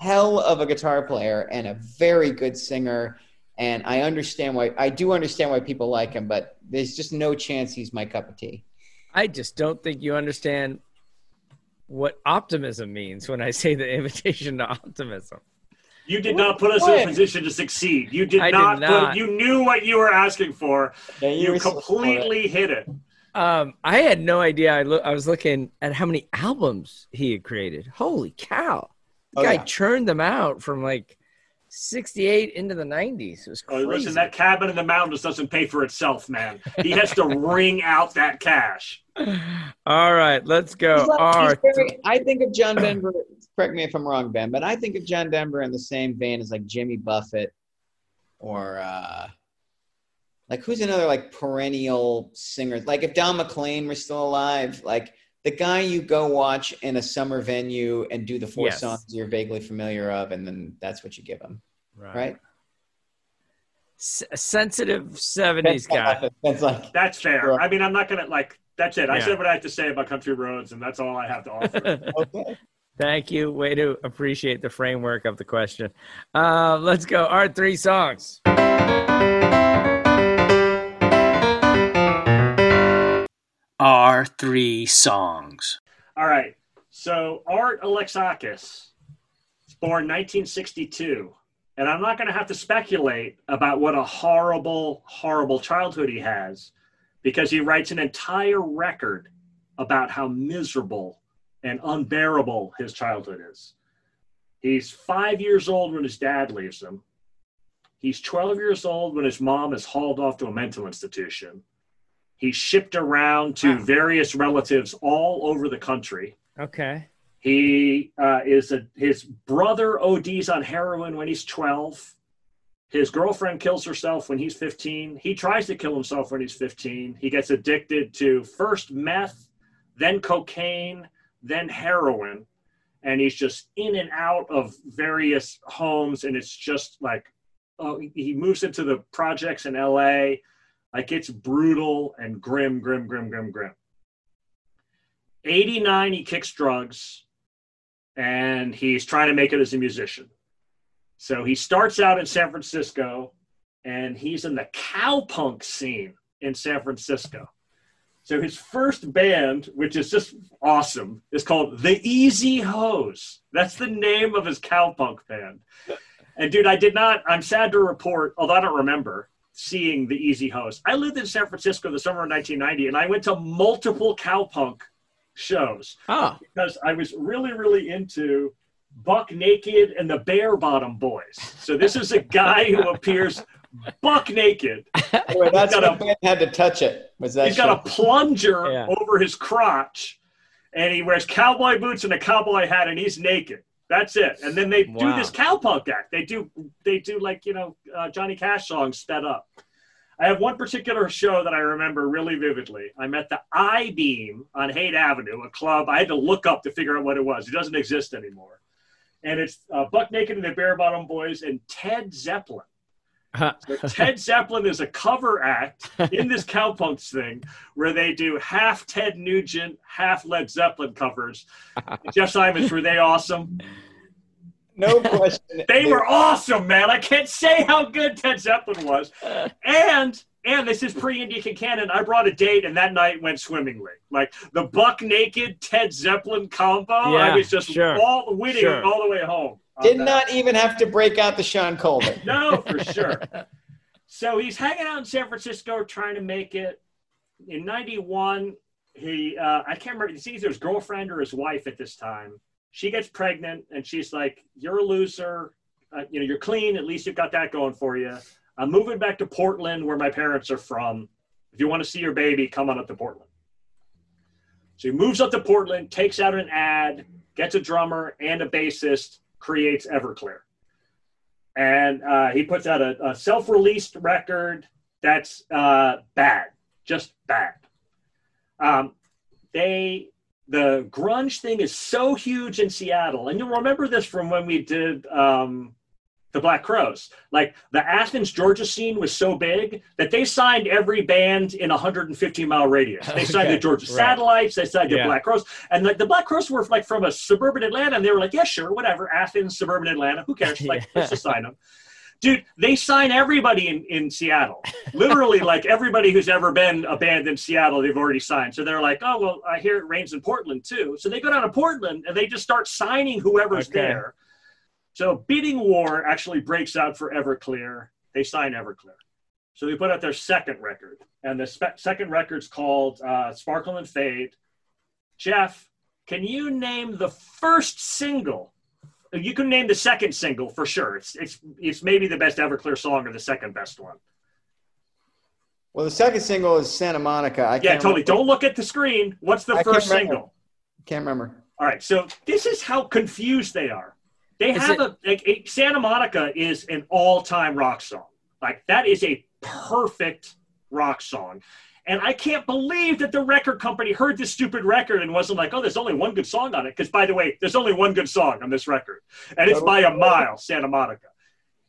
hell of a guitar player and a very good singer. And I do understand why people like him, but there's just no chance he's my cup of tea. I just don't think you understand what optimism means when I say the invitation to optimism. You did not put us in a position to succeed. You did not. You knew what you were asking for. Yeah, you completely hit it. I had no idea. I was looking at how many albums he had created. Holy cow. The guy churned them out from like 68 into the 90s. It was crazy. Oh, listen, that cabin in the mountains doesn't pay for itself, man. He has to wring out that cash. All right, let's go. I think of John Denver, correct me if I'm wrong, Ben, but I think of John Denver in the same vein as like Jimmy Buffett or like who's another like perennial singer? Like if Don McLean were still alive, like the guy you go watch in a summer venue and do the four songs you're vaguely familiar of, and then that's what you give them, right? Sensitive 70s guy. That's fair. I mean, I'm not going to that's it. I said what I have to say about Country Roads, and that's all I have to offer. Okay. Thank you. Way to appreciate the framework of the question. Let's go. Our three songs. Our three songs. All right. So Art Alexakis was born 1962. And I'm not going to have to speculate about what a horrible, horrible childhood he has, because he writes an entire record about how miserable and unbearable his childhood is. He's 5 years old when his dad leaves him. He's 12 years old when his mom is hauled off to a mental institution. He's shipped around to various relatives all over the country. Okay. He his brother ODs on heroin when he's 12. His girlfriend kills herself when he's 15. He tries to kill himself when he's 15. He gets addicted to first meth, then cocaine, then heroin. and he's just in and out of various homes, and it's just like, oh, he moves into the projects in LA. Like, it's brutal and grim. 89, he kicks drugs, and he's trying to make it as a musician. So he starts out in San Francisco, and he's in the cowpunk scene in San Francisco. So his first band, which is just awesome, is called The Easy Hoes. That's the name of his cowpunk band. And dude, I'm sad to report, although I don't remember seeing The Easy Hoes. I lived in San Francisco the summer of 1990, and I went to multiple cowpunk shows because I was really, really into Buck Naked and the Bare Bottom Boys. So this is a guy who appears buck naked. Boy, that's what man had to touch it. Was that he's got a plunger over his crotch, and he wears cowboy boots and a cowboy hat, and he's naked. That's it. And then they do this cowpunk act. They do like, Johnny Cash songs sped up. I have one particular show that I remember really vividly. I'm at the I-Beam on Haight Avenue, a club. I had to look up to figure out what it was. It doesn't exist anymore. And it's Buck Naked and the Bare Bottom Boys and Ted Zeppelin. So Ted Zeppelin is a cover act in this cowpunk thing where they do half Ted Nugent, half Led Zeppelin covers. Jeff Simons, were they awesome? No question. They were awesome, man. I can't say how good Ted Zeppelin was. And this is pre-Indica Canon. I brought a date, and that night went swimmingly. Like, the Buck Naked Ted Zeppelin combo, I was just winning all the way home. Did not even have to break out the Shawn Colvin. No, for sure. So he's hanging out in San Francisco trying to make it. In 91, he, I can't remember, it's either his girlfriend or his wife at this time. She gets pregnant, and she's like, you're a loser. You're clean. At least you've got that going for you. I'm moving back to Portland where my parents are from. If you want to see your baby, come on up to Portland. So he moves up to Portland, takes out an ad, gets a drummer and a bassist, creates Everclear. And he puts out a self-released record that's bad, just bad. The grunge thing is so huge in Seattle. And you'll remember this from when we did the Black Crowes. Like, the Athens, Georgia scene was so big that they signed every band in 150-mile radius. They signed the Georgia Satellites. They signed the Black Crowes. And like the Black Crowes were like from a suburban Atlanta, and they were like, yeah, sure, whatever, Athens, suburban Atlanta, who cares? Like, let's just sign them. Dude, they sign everybody in Seattle. Literally, like, everybody who's ever been a band in Seattle, they've already signed. So they're like, oh, well, I hear it rains in Portland, too. So they go down to Portland, and they just start signing whoever's there. So Bidding War actually breaks out for Everclear. They sign Everclear. So they put out their second record. And the second record's called Sparkle and Fade. Jeff, can you name the first single? You can name the second single for sure. It's maybe the best Everclear song or the second best one. Well, the second single is Santa Monica. I can't remember. Don't look at the screen. What's the first single? Can't remember. All right, so this is how confused they are. Santa Monica is an all-time rock song. Like, that is a perfect rock song. And I can't believe that the record company heard this stupid record and wasn't like, oh, there's only one good song on it. Because, by the way, there's only one good song on this record. And it's by a mile, Santa Monica.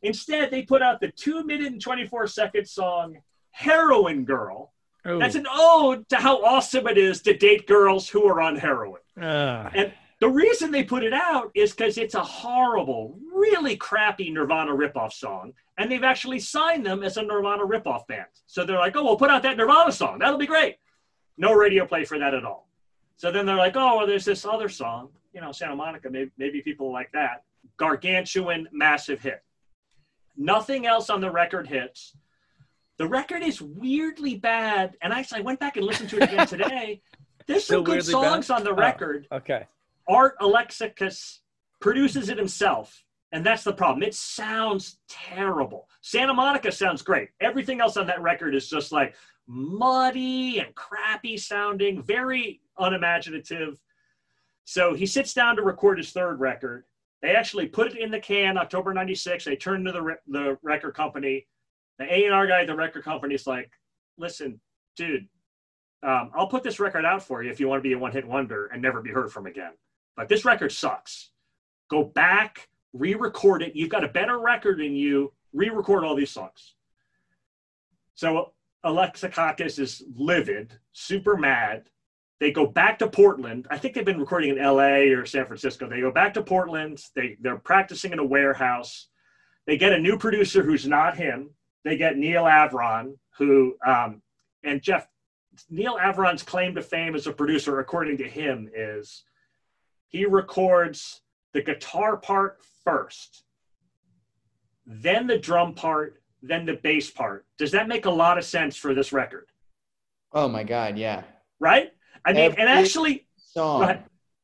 Instead, they put out the 2 minute and 24-second song, Heroin Girl. Ooh. That's an ode to how awesome it is to date girls who are on heroin. And the reason they put it out is because it's a horrible, really crappy Nirvana ripoff song. And they've actually signed them as a Nirvana ripoff band. So they're like, oh, we'll put out that Nirvana song. That'll be great. No radio play for that at all. So then they're like, oh, well, there's this other song, Santa Monica, maybe people like that. Gargantuan, massive hit. Nothing else on the record hits. The record is weirdly bad. And I went back and listened to it again today. There's some good songs on the record. Okay. Art Alexakis produces it himself, and that's the problem. It sounds terrible. Santa Monica sounds great. Everything else on that record is just like muddy and crappy sounding, very unimaginative. So he sits down to record his third record. They actually put it in the can October 96. They turn to the record company. The A&R guy at the record company is like, listen, dude, I'll put this record out for you if you want to be a one-hit wonder and never be heard from again. Like, this record sucks. Go back, re-record it. You've got a better record in you. Re-record all these songs. So Alexakakis is livid, super mad. They go back to Portland. I think they've been recording in LA or San Francisco. They go back to Portland. They're practicing in a warehouse. They get a new producer who's not him. They get Neil Avron, who, and Jeff, Neil Avron's claim to fame as a producer, according to him, is he records the guitar part first, then the drum part, then the bass part. Does that make a lot of sense for this record? Oh my God, yeah. Right? I mean, every and actually, song.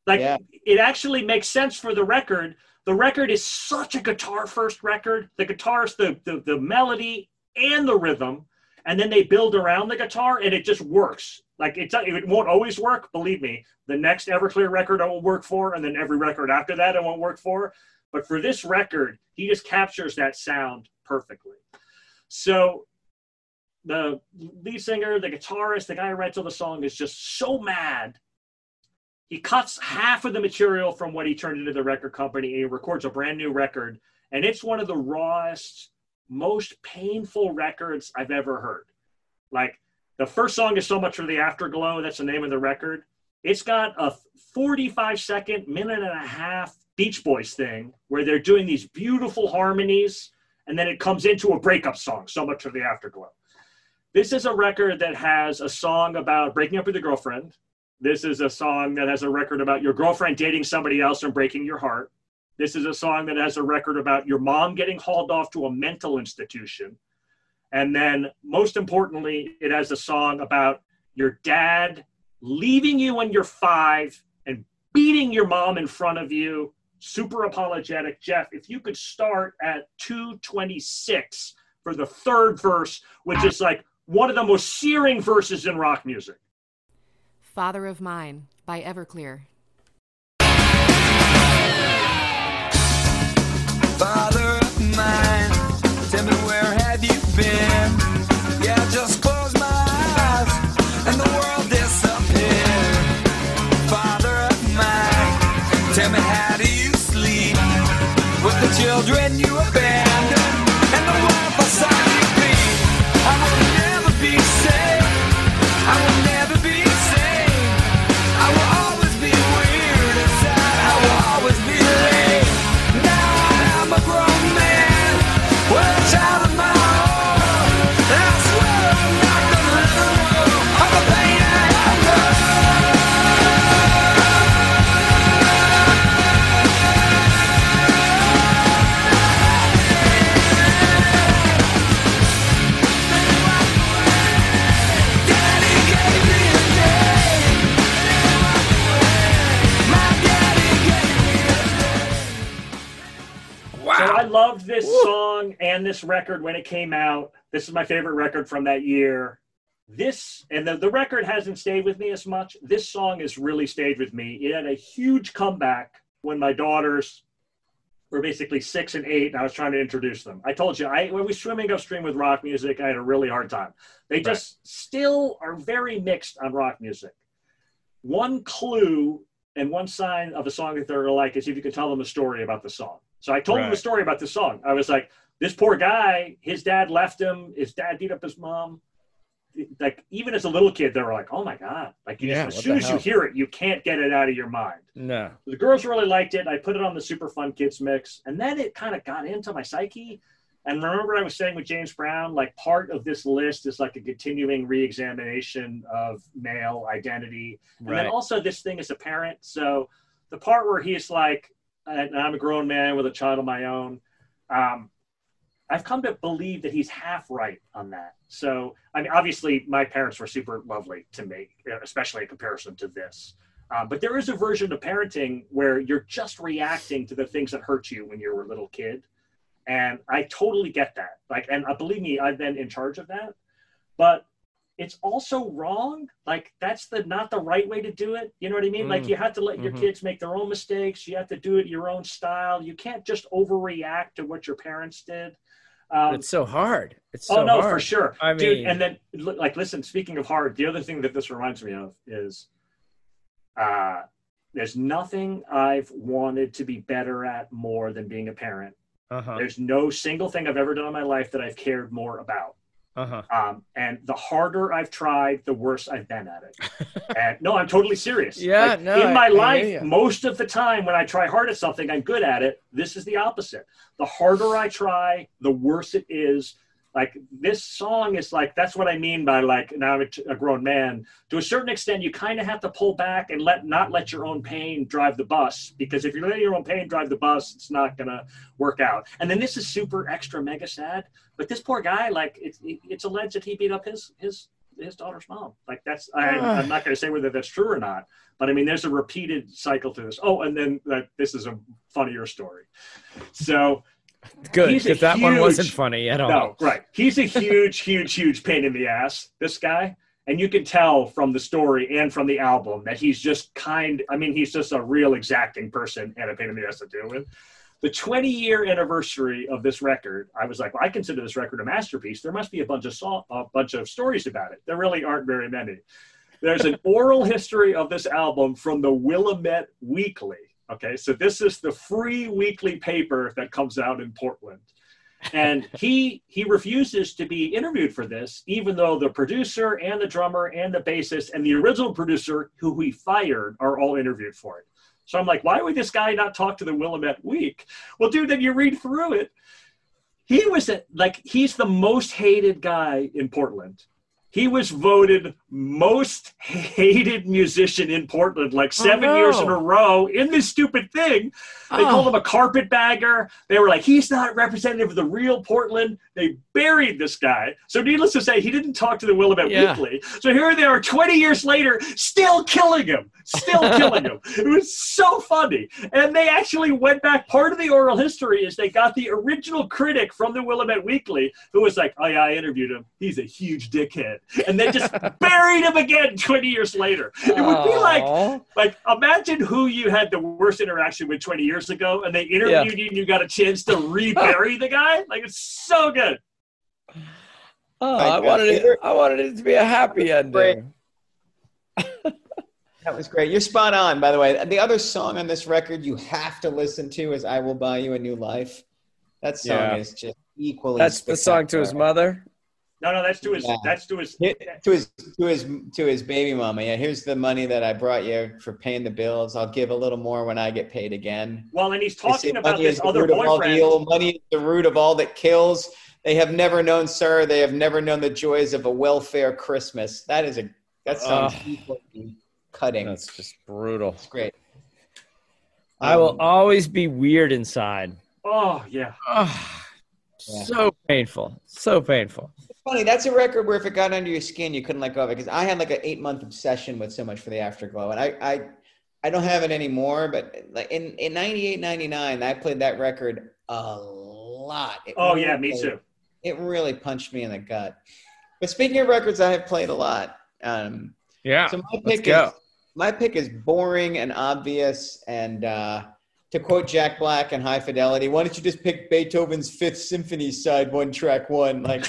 Like, yeah. It actually makes sense for the record. The record is such a guitar-first record. The guitar's the melody and the rhythm, and then they build around the guitar, and it just works. Like, it won't always work, believe me. The next Everclear record I won't work for, and then every record after that I won't work for. But for this record, he just captures that sound perfectly. So the lead singer, the guitarist, the guy who writes all the song is just so mad. He cuts half of the material from what he turned into the record company, and he records a brand new record. And it's one of the rawest, most painful records I've ever heard. Like, the first song is So Much for the Afterglow. That's the name of the record. It's got a 45-second, minute-and-a-half Beach Boys thing where they're doing these beautiful harmonies, and then it comes into a breakup song, So Much for the Afterglow. This is a record that has a song about breaking up with your girlfriend. This is a song that has a record about your girlfriend dating somebody else and breaking your heart. This is a song that has a record about your mom getting hauled off to a mental institution. And then, most importantly, it has a song about your dad leaving you when you're 5 and beating your mom in front of you. Super apologetic. Jeff, if you could start at 2:26 for the third verse, which is like one of the most searing verses in rock music. Father of Mine by Everclear. Father of mine, tell me, where have you been? Yeah, I just closed my eyes and the world disappeared. Father of mine, tell me, how do you sleep with the children you abandoned and the wife I saw you be? I will never be saved. I will never be saved. Loved this song and this record when it came out. This is my favorite record from that year. This, and the record hasn't stayed with me as much. This song has really stayed with me. It had a huge comeback when my daughters were basically 6 and 8, and I was trying to introduce them. I told you, when we swimming upstream with rock music, I had a really hard time. They just still are very mixed on rock music. One clue and one sign of a song that they're like is if you can tell them a story about the song. So I told him a story about this song. I was like, this poor guy, his dad left him. His dad beat up his mom. Like, even as a little kid, they were like, oh my God. Like, you just, as soon as you hear it, you can't get it out of your mind. No. The girls really liked it. I put it on the Super Fun Kids mix. And then it kind of got into my psyche. And remember I was saying with James Brown, like, part of this list is like a continuing reexamination of male identity. And then also this thing as a parent. So the part where he's like, and I'm a grown man with a child of my own. I've come to believe that he's half right on that. So, I mean, obviously my parents were super lovely to me, especially in comparison to this. But there is a version of parenting where you're just reacting to the things that hurt you when you were a little kid. And I totally get that. Like, and believe me, I've been in charge of that. But it's also wrong. Like, that's not the right way to do it. You know what I mean? Like, you have to let your kids make their own mistakes. You have to do it your own style. You can't just overreact to what your parents did. It's so hard. It's so hard. Oh, no, for sure. I mean, dude, and then, like, listen, speaking of hard, the other thing that this reminds me of is There's nothing I've wanted to be better at more than being a parent. Uh-huh. There's no single thing I've ever done in my life that I've cared more about. Uh-huh. And the harder I've tried, the worse I've been at it. And no, I'm totally serious. Yeah, like, no, in my life, most of the time when I try hard at something, I'm good at it. This is the opposite. The harder I try, the worse it is. Like, this song is like, that's what I mean by, like, now I'm a grown man. To a certain extent, you kind of have to pull back and not let your own pain drive the bus, because if you're letting your own pain drive the bus, it's not going to work out. And then this is super extra mega sad, but this poor guy, like, it's alleged that he beat up his daughter's mom. Like, that's, I'm not going to say whether that's true or not, but I mean, there's a repeated cycle to this. Oh, and then this is a funnier story. So... Good, because that one wasn't funny at all. No, right. He's a huge, huge, huge pain in the ass, this guy. And you can tell from the story and from the album that he's just he's just a real exacting person and a pain in the ass to deal with. The 20-year anniversary of this record, I was like, well, I consider this record a masterpiece. There must be a bunch of stories about it. There really aren't very many. There's an oral history of this album from the Willamette Weekly. Okay, so this is the free weekly paper that comes out in Portland. And he refuses to be interviewed for this, even though the producer and the drummer and the bassist and the original producer, who he fired, are all interviewed for it. So I'm like, why would this guy not talk to the Willamette Week? Well, dude, then you read through it. He was he's the most hated guy in Portland. He was voted most hated musician in Portland like seven years in a row in this stupid thing. They called him a carpetbagger. They were like, he's not representative of the real Portland. They buried this guy. So needless to say, he didn't talk to the Willamette Weekly. So here they are 20 years later, still killing him. It was so funny. And they actually went back. Part of the oral history is they got the original critic from the Willamette Weekly who was like, oh yeah, I interviewed him. He's a huge dickhead. And they just buried him again 20 years later. It would be like imagine who you had the worst interaction with 20 years ago, and they interviewed you and you got a chance to rebury the guy. Like, it's so good. Oh, I wanted it to be a happy ending. That was great. You're spot on, by the way. The other song on this record you have to listen to is I Will Buy You a New Life. That song is just equally That's the song to his mother? No, that's to his. Yeah. That's to his. To his baby mama. Yeah, here's the money that I brought you for paying the bills. I'll give a little more when I get paid again. Well, and he's talking about this other boyfriend. Money is the root of all that kills. They have never known, sir. They have never known the joys of a welfare Christmas. That sounds cutting. That's just brutal. It's great. I will always be weird inside. Oh yeah. So painful. So painful. Funny, that's a record where if it got under your skin, you couldn't let go of it. Because I had like an 8-month obsession with So Much for the Afterglow, and I don't have it anymore. But like in 98, 99, I played that record a lot. Me too. It really punched me in the gut. But speaking of records, I have played a lot. So my pick is boring and obvious, and to quote Jack Black in High Fidelity, why don't you just pick Beethoven's Fifth Symphony side one, track one? Like,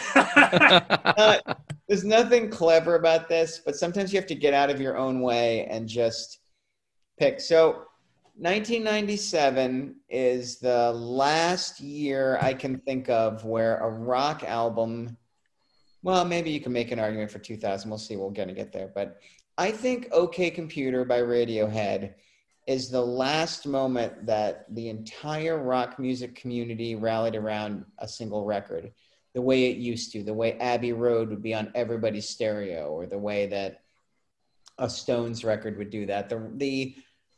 there's nothing clever about this, but sometimes you have to get out of your own way and just pick. So 1997 is the last year I can think of where a rock album, well, maybe you can make an argument for 2000. We'll see. We're going to get there. But I think OK Computer by Radiohead is the last moment that the entire rock music community rallied around a single record, the way it used to, the way Abbey Road would be on everybody's stereo, or the way that a Stones record would do that. The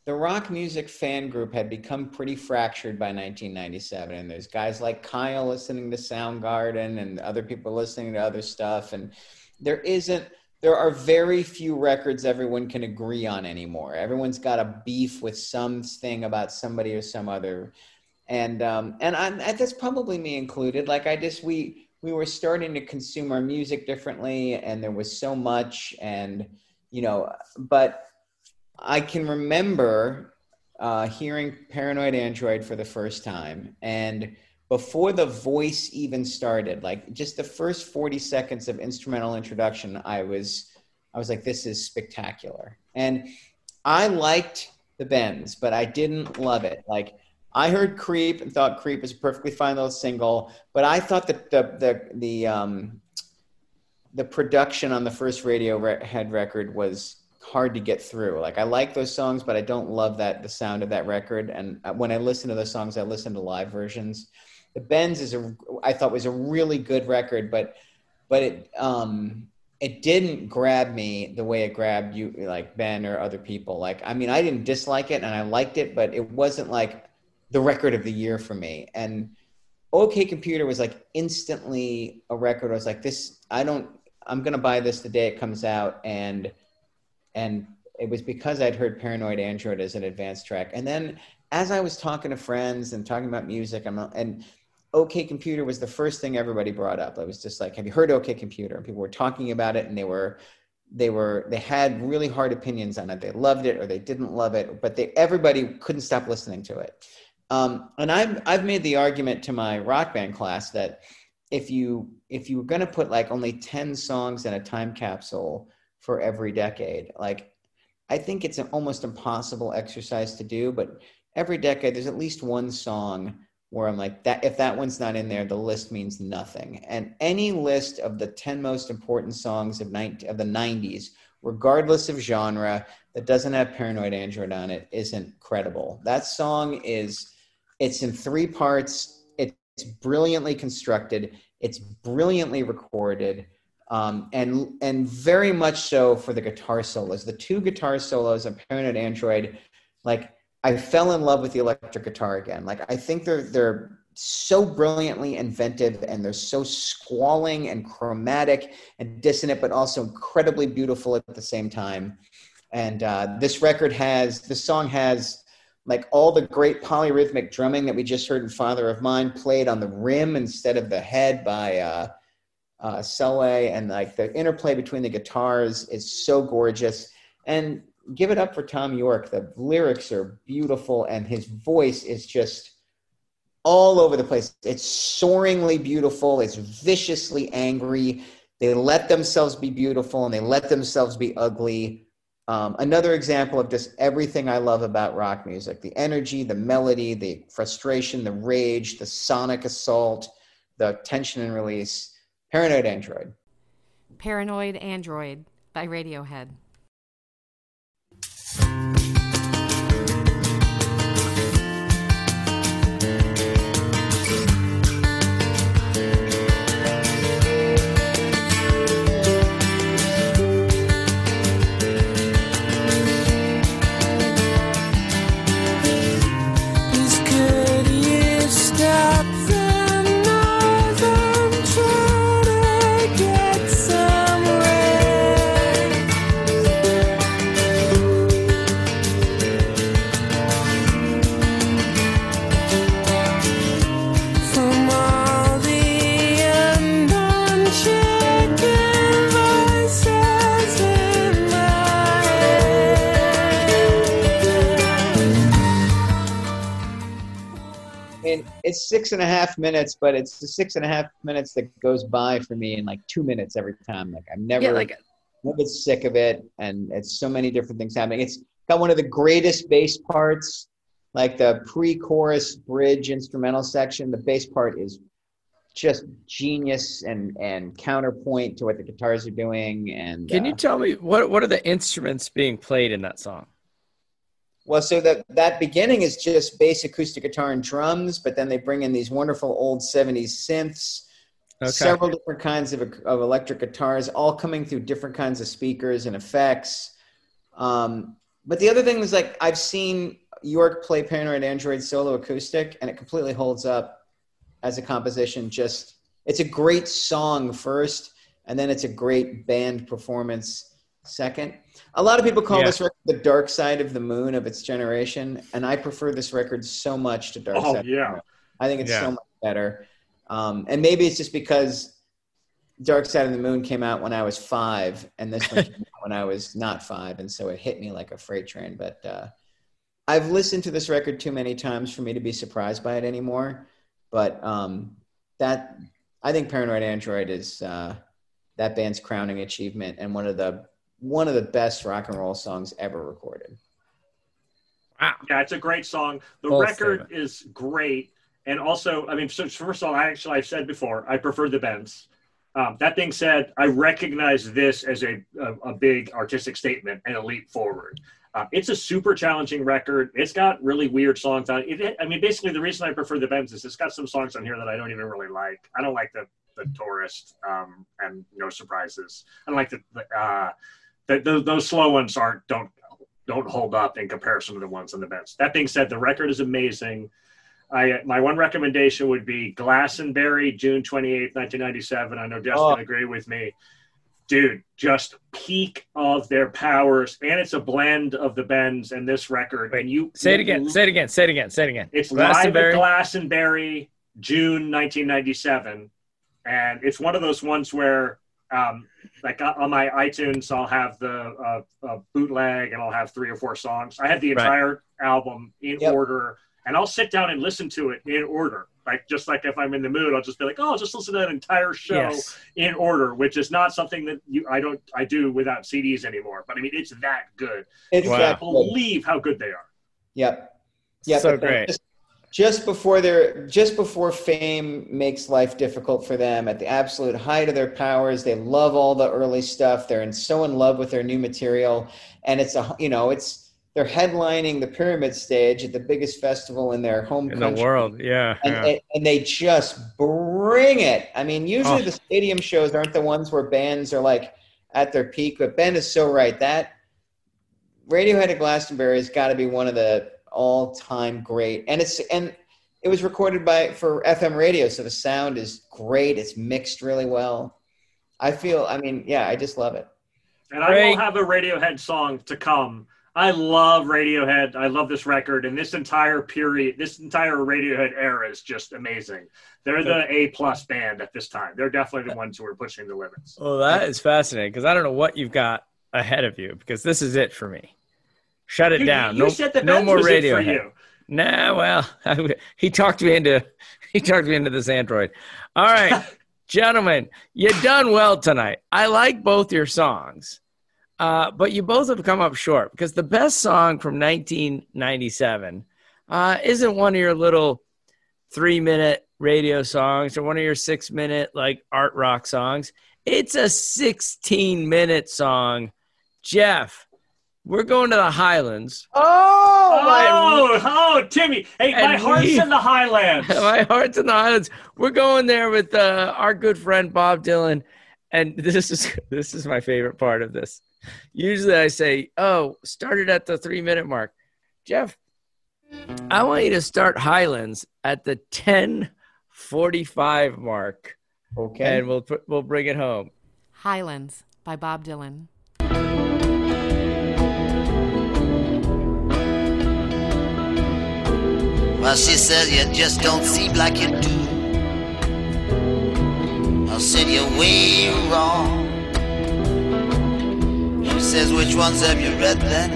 rock music fan group had become pretty fractured by 1997, and there's guys like Kyle listening to Soundgarden and other people listening to other stuff, and there are very few records everyone can agree on anymore. Everyone's got a beef with something about somebody or some other. And that's probably me included. Like we were starting to consume our music differently, and there was so much, and, but I can remember hearing Paranoid Android for the first time. And before the voice even started, like just the first 40 seconds of instrumental introduction, I was like, this is spectacular. And I liked the bends, but I didn't love it. Like, I heard Creep and thought Creep was a perfectly fine little single, but I thought that the production on the first Radiohead record was hard to get through. Like, I like those songs, but I don't love the sound of that record. And when I listen to those songs, I listen to live versions. The Bends I thought was a really good record, but it didn't grab me the way it grabbed you, like Ben or other people. Like, I mean, I didn't dislike it and I liked it, but it wasn't like the record of the year for me. And OK Computer was like instantly a record. I was like, I'm going to buy this the day it comes out. And it was because I'd heard Paranoid Android as an advanced track. And then as I was talking to friends and talking about music, and OK Computer was the first thing everybody brought up. I was just like, have you heard OK Computer? And people were talking about it, and they had really hard opinions on it. They loved it or they didn't love it, but everybody couldn't stop listening to it. And I've made the argument to my rock band class that if you were going to put like only 10 songs in a time capsule for every decade, like, I think it's an almost impossible exercise to do, but every decade there's at least one song where I'm like, that if that one's not in there, the list means nothing. And any list of the 10 most important songs of the 90s, regardless of genre, that doesn't have Paranoid Android on it isn't credible. That song it's in three parts. It's brilliantly constructed. It's brilliantly recorded. And very much so for the guitar solos. The two guitar solos on Paranoid Android, like, I fell in love with the electric guitar again. Like, I think they're so brilliantly inventive, and they're so squalling and chromatic and dissonant, but also incredibly beautiful at the same time. And this song has like all the great polyrhythmic drumming that we just heard in Father of Mine played on the rim instead of the head by Selway, and like the interplay between the guitars is so gorgeous. And give it up for Tom York. The lyrics are beautiful, and his voice is just all over the place. It's soaringly beautiful. It's viciously angry. They let themselves be beautiful, and they let themselves be ugly. Another example of just everything I love about rock music: the energy, the melody, the frustration, the rage, the sonic assault, the tension and release. Paranoid Android. Paranoid Android by Radiohead. It's 6.5 minutes, but it's the 6.5 minutes that goes by for me in like 2 minutes every time. Like, I'm never never sick of it, and it's so many different things happening. It's got one of the greatest bass parts, like the pre-chorus bridge instrumental section. The bass part is just genius and counterpoint to what the guitars are doing. And can you tell me what are the instruments being played in that song? Well, so that beginning is just bass, acoustic guitar, and drums, but then they bring in these wonderful old 70s synths, okay, several different kinds of electric guitars, all coming through different kinds of speakers and effects. But the other thing is, like, I've seen York play Paranoid Android solo acoustic, and it completely holds up as a composition. Just, it's a great song first, and then it's a great band performance second. A lot of people call this record the dark side of the moon of its generation, and I prefer this record so much to Dark Side of the Moon. I think it's so much better. And maybe it's just because Dark Side of the Moon came out when I was 5, and this one came out when I was not 5, and so it hit me like a freight train. But I've listened to this record too many times for me to be surprised by it anymore. But I think Paranoid Android is that band's crowning achievement, and one of the best rock and roll songs ever recorded. Wow. Yeah, it's a great song. The record is great. And also, I mean, so first of all, I've said before, I prefer the Bends. That being said, I recognize this as a big artistic statement and a leap forward. It's a super challenging record. It's got really weird songs on it. I mean, basically, the reason I prefer the Bends is it's got some songs on here that I don't even really like. I don't like the Tourist and No Surprises. I don't like the those slow ones don't hold up in comparison to the ones on the Bends. That being said, the record is amazing. My one recommendation would be Glastonbury, June 28th, 1997. I know Justin agree with me. Dude, just peak of their powers. And it's a blend of the Bends and this record. And you Say it again. It's Live at Glastonbury, June 1997. And it's one of those ones where, like on my iTunes, I'll have the bootleg and I'll have 3 or 4 songs. I have the entire album in order. And I'll sit down and listen to it in order. Like, just like if I'm in the mood, I'll just be like, I'll just listen to that entire show in order, which is not something that I do without CDs anymore. But I mean, it's that good. It's that good. Believe how good they are. Yep. So great. Just before fame makes life difficult for them, at the absolute height of their powers, they love all the early stuff. They're so in love with their new material. And they're headlining the Pyramid Stage at the biggest festival in their home country. In the world, And they just bring it. I mean, usually the stadium shows aren't the ones where bands are, like, at their peak, but Ben is so right. That Radiohead at Glastonbury has got to be one of the all-time great. And it was recorded for FM radio, so the sound is great. It's mixed really well. I just love it. And I will have a Radiohead song to come. I love Radiohead. I love this record. And this entire period, this entire Radiohead era is just amazing. They're the A+ band at this time. They're definitely the ones who are pushing the limits. Well, that is fascinating because I don't know what you've got ahead of you because this is it for me. Shut it down. No more Radiohead. Nah, well, he talked me into this Android. All right, gentlemen, you done well tonight. I like both your songs. But you both have come up short because the best song from 1997 isn't one of your little 3-minute radio songs or one of your 6-minute like art rock songs. It's a 16-minute song. Jeff, we're going to the Highlands. Timmy. Hey, my heart's in the Highlands. My heart's in the Highlands. We're going there with our good friend Bob Dylan. And this is my favorite part of this. Usually I say, started at the 3-minute mark. Jeff, I want you to start Highlands at the 10:45 mark. Okay. And we'll bring it home. Highlands by Bob Dylan. Well, she says you just don't seem like you do. I said you're way wrong. She says, which ones have you read then?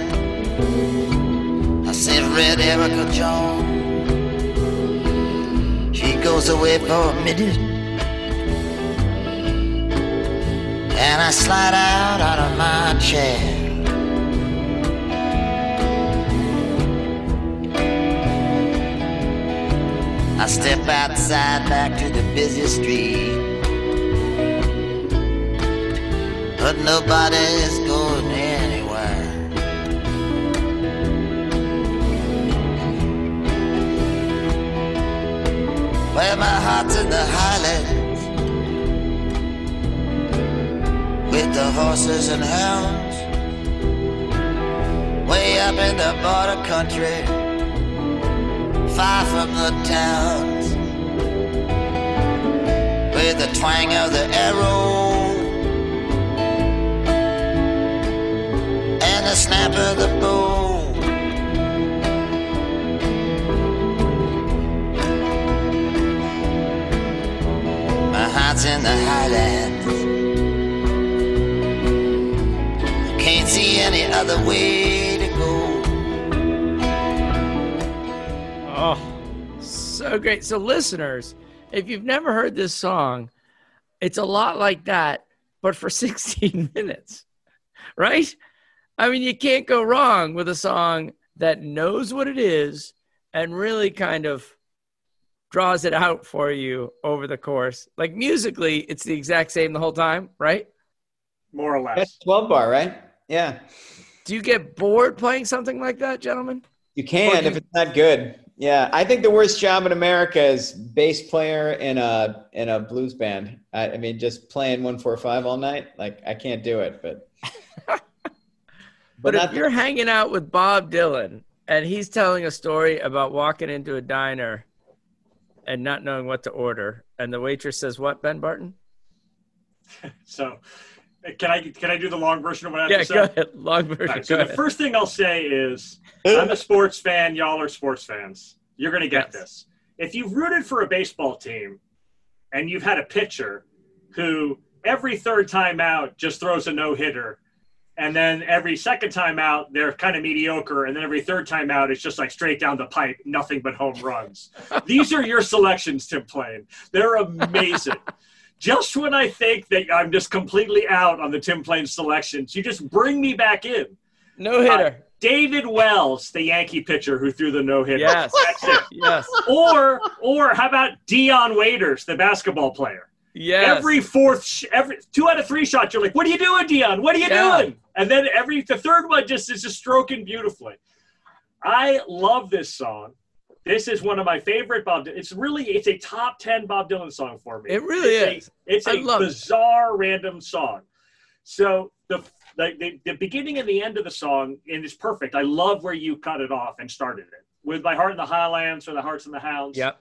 I said, read Erica John. She goes away for a minute, and I slide out of my chair. I step outside back to the busy street, but nobody's going anywhere. Well, my heart's in the Highlands with the horses and hounds, way up in the border country, far from the towns, with the twang of the arrow, the snap of the bow. My heart's in the Highlands, I can't see any other way to go. Oh, so great. So listeners, if you've never heard this song, it's a lot like that, but for 16 minutes, right? I mean, you can't go wrong with a song that knows what it is and really kind of draws it out for you over the course. Like musically, it's the exact same the whole time, right? More or less. That's 12 bar, right? Yeah. Do you get bored playing something like that, gentlemen? You can if it's not good. Yeah, I think the worst job in America is bass player in a blues band. I mean, just playing 145 all night. Like, I can't do it, but. but if you're hanging out with Bob Dylan and he's telling a story about walking into a diner and not knowing what to order, and the waitress says, "What, Ben Barton?" So, can I do the long version of what I have to say? Yeah, go ahead. Long version. Right, so the first thing I'll say is, I'm a sports fan. Y'all are sports fans. You're going to get this. If you've rooted for a baseball team and you've had a pitcher who every third time out just throws a no-hitter, and then every second time out they're kind of mediocre, and then every third time out it's just like straight down the pipe, nothing but home runs. These are your selections, Tim Plain. They're amazing. Just when I think that I'm just completely out on the Tim Plain selections, you just bring me back in. No-hitter. David Wells, the Yankee pitcher who threw the no-hitter. Yes. That's it. Yes. Or how about Dion Waiters, the basketball player? Yes. Every fourth, every 2 out of 3 shots, you're like, what are you doing, Dion? What are you doing? And then the third one just is just stroking beautifully. I love this song. This is one of my favorite Bob Dylan. It's a top 10 Bob Dylan song for me. It really is. It's a bizarre, random song. So the beginning and the end of the song, and it's perfect. I love where you cut it off and started it. With My Heart in the Highlands or The Hearts in the Hounds. Yep.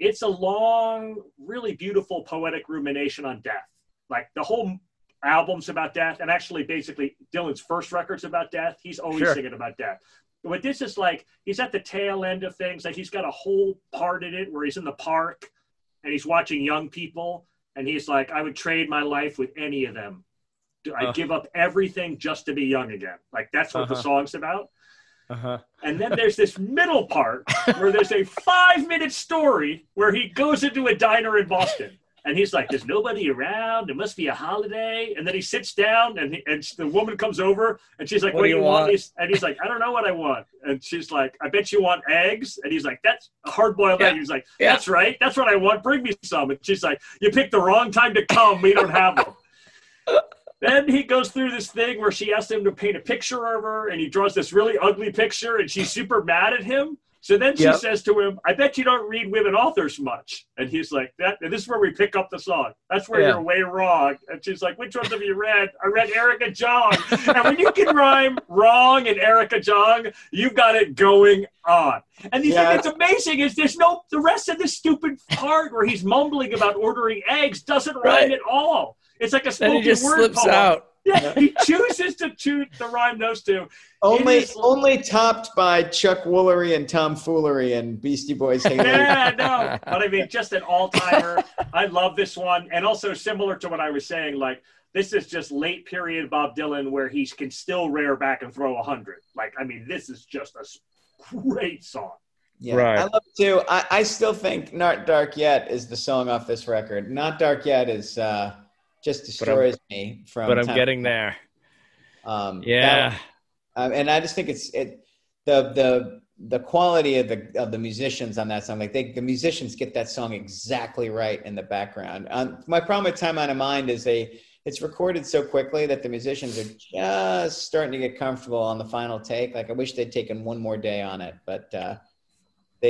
It's a long, really beautiful poetic rumination on death. Like the whole album's about death, and actually basically Dylan's first record's about death. He's always singing about death. But this is like, he's at the tail end of things. Like he's got a whole part in it where he's in the park and he's watching young people. And he's like, I would trade my life with any of them. I give up everything just to be young again. Like that's what the song's about. And then there's this middle part where there's a 5-minute story where he goes into a diner in Boston. And he's like, there's nobody around. It must be a holiday. And then he sits down, and the woman comes over, and she's like, what do you want? And he's like, I don't know what I want. And she's like, I bet you want eggs. And he's like, that's a hard-boiled egg. He's like, that's right. That's what I want. Bring me some. And she's like, you picked the wrong time to come. We don't have them. Then he goes through this thing where she asks him to paint a picture of her, and he draws this really ugly picture, and she's super mad at him. So then she says to him, I bet you don't read women authors much. And he's like, and this is where we pick up the song. That's where you're way wrong. And she's like, which ones have you read? I read Erika Jong. And when you can rhyme wrong and Erika Jong, you've got it going on. And the thing that's amazing is there's the rest of this stupid part where he's mumbling about ordering eggs doesn't rhyme at all. It's like a spoken word slips poem. Out. Yeah, he chooses to choose the rhyme those two. Only topped by Chuck Woolery and Tom Foolery and Beastie Boys. But I mean, just an all-timer. I love this one. And also similar to what I was saying, like, this is just late period Bob Dylan where he can still rear back and throw 100. Like, I mean, this is just a great song. Yeah, right. I love it too. I still think Not Dark Yet is the song off this record. Not Dark Yet is... just destroys me from. But I'm getting there. And I just think the quality of the musicians on that song. Like the musicians get that song exactly right in the background. My problem with Time Out of Mind is it's recorded so quickly that the musicians are just starting to get comfortable on the final take. Like I wish they'd taken one more day on it, but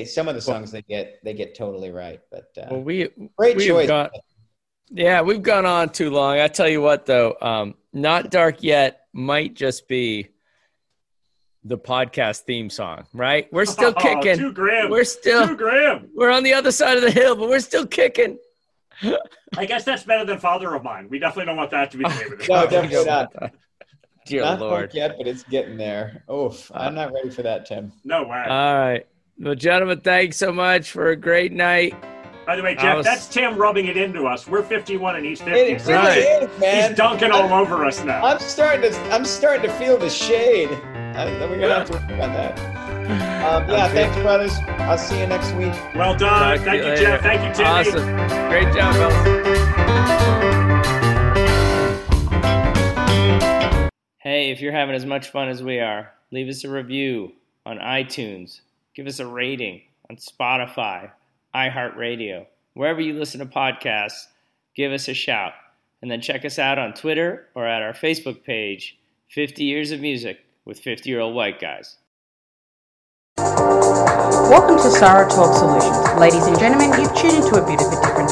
some of the songs they get totally right. But great choice. Yeah, we've gone on too long. I tell you what, though, Not Dark Yet might just be the podcast theme song, right? We're still kicking. We're on the other side of the hill, but we're still kicking. I guess that's better than Father of Mine. We definitely don't want that to be the name of the show. No, definitely not. Dear Lord. Not Dark Yet, but it's getting there. Oof, I'm not ready for that, Tim. No way. All right. Well, gentlemen, thanks so much for a great night. By the way, Jeff, that's Tim rubbing it into us. We're 51 and he's 50. It really is, man. He's dunking all over us now. I'm starting to feel the shade. We're gonna have to work on that. Thanks, brothers. I'll see you next week. Well done. Thank you, Jeff. Thank you, Timmy. Awesome. Great job, fellas. Hey, if you're having as much fun as we are, leave us a review. on iTunes. Give us a rating on Spotify, iHeartRadio, wherever you listen to podcasts. Give us a shout. And then check us out on Twitter or at our Facebook page, 50 Years of Music with 50-Year-Old White Guys. Welcome to Sarah Talk Solutions. Ladies and gentlemen, you've tuned into a bit of a different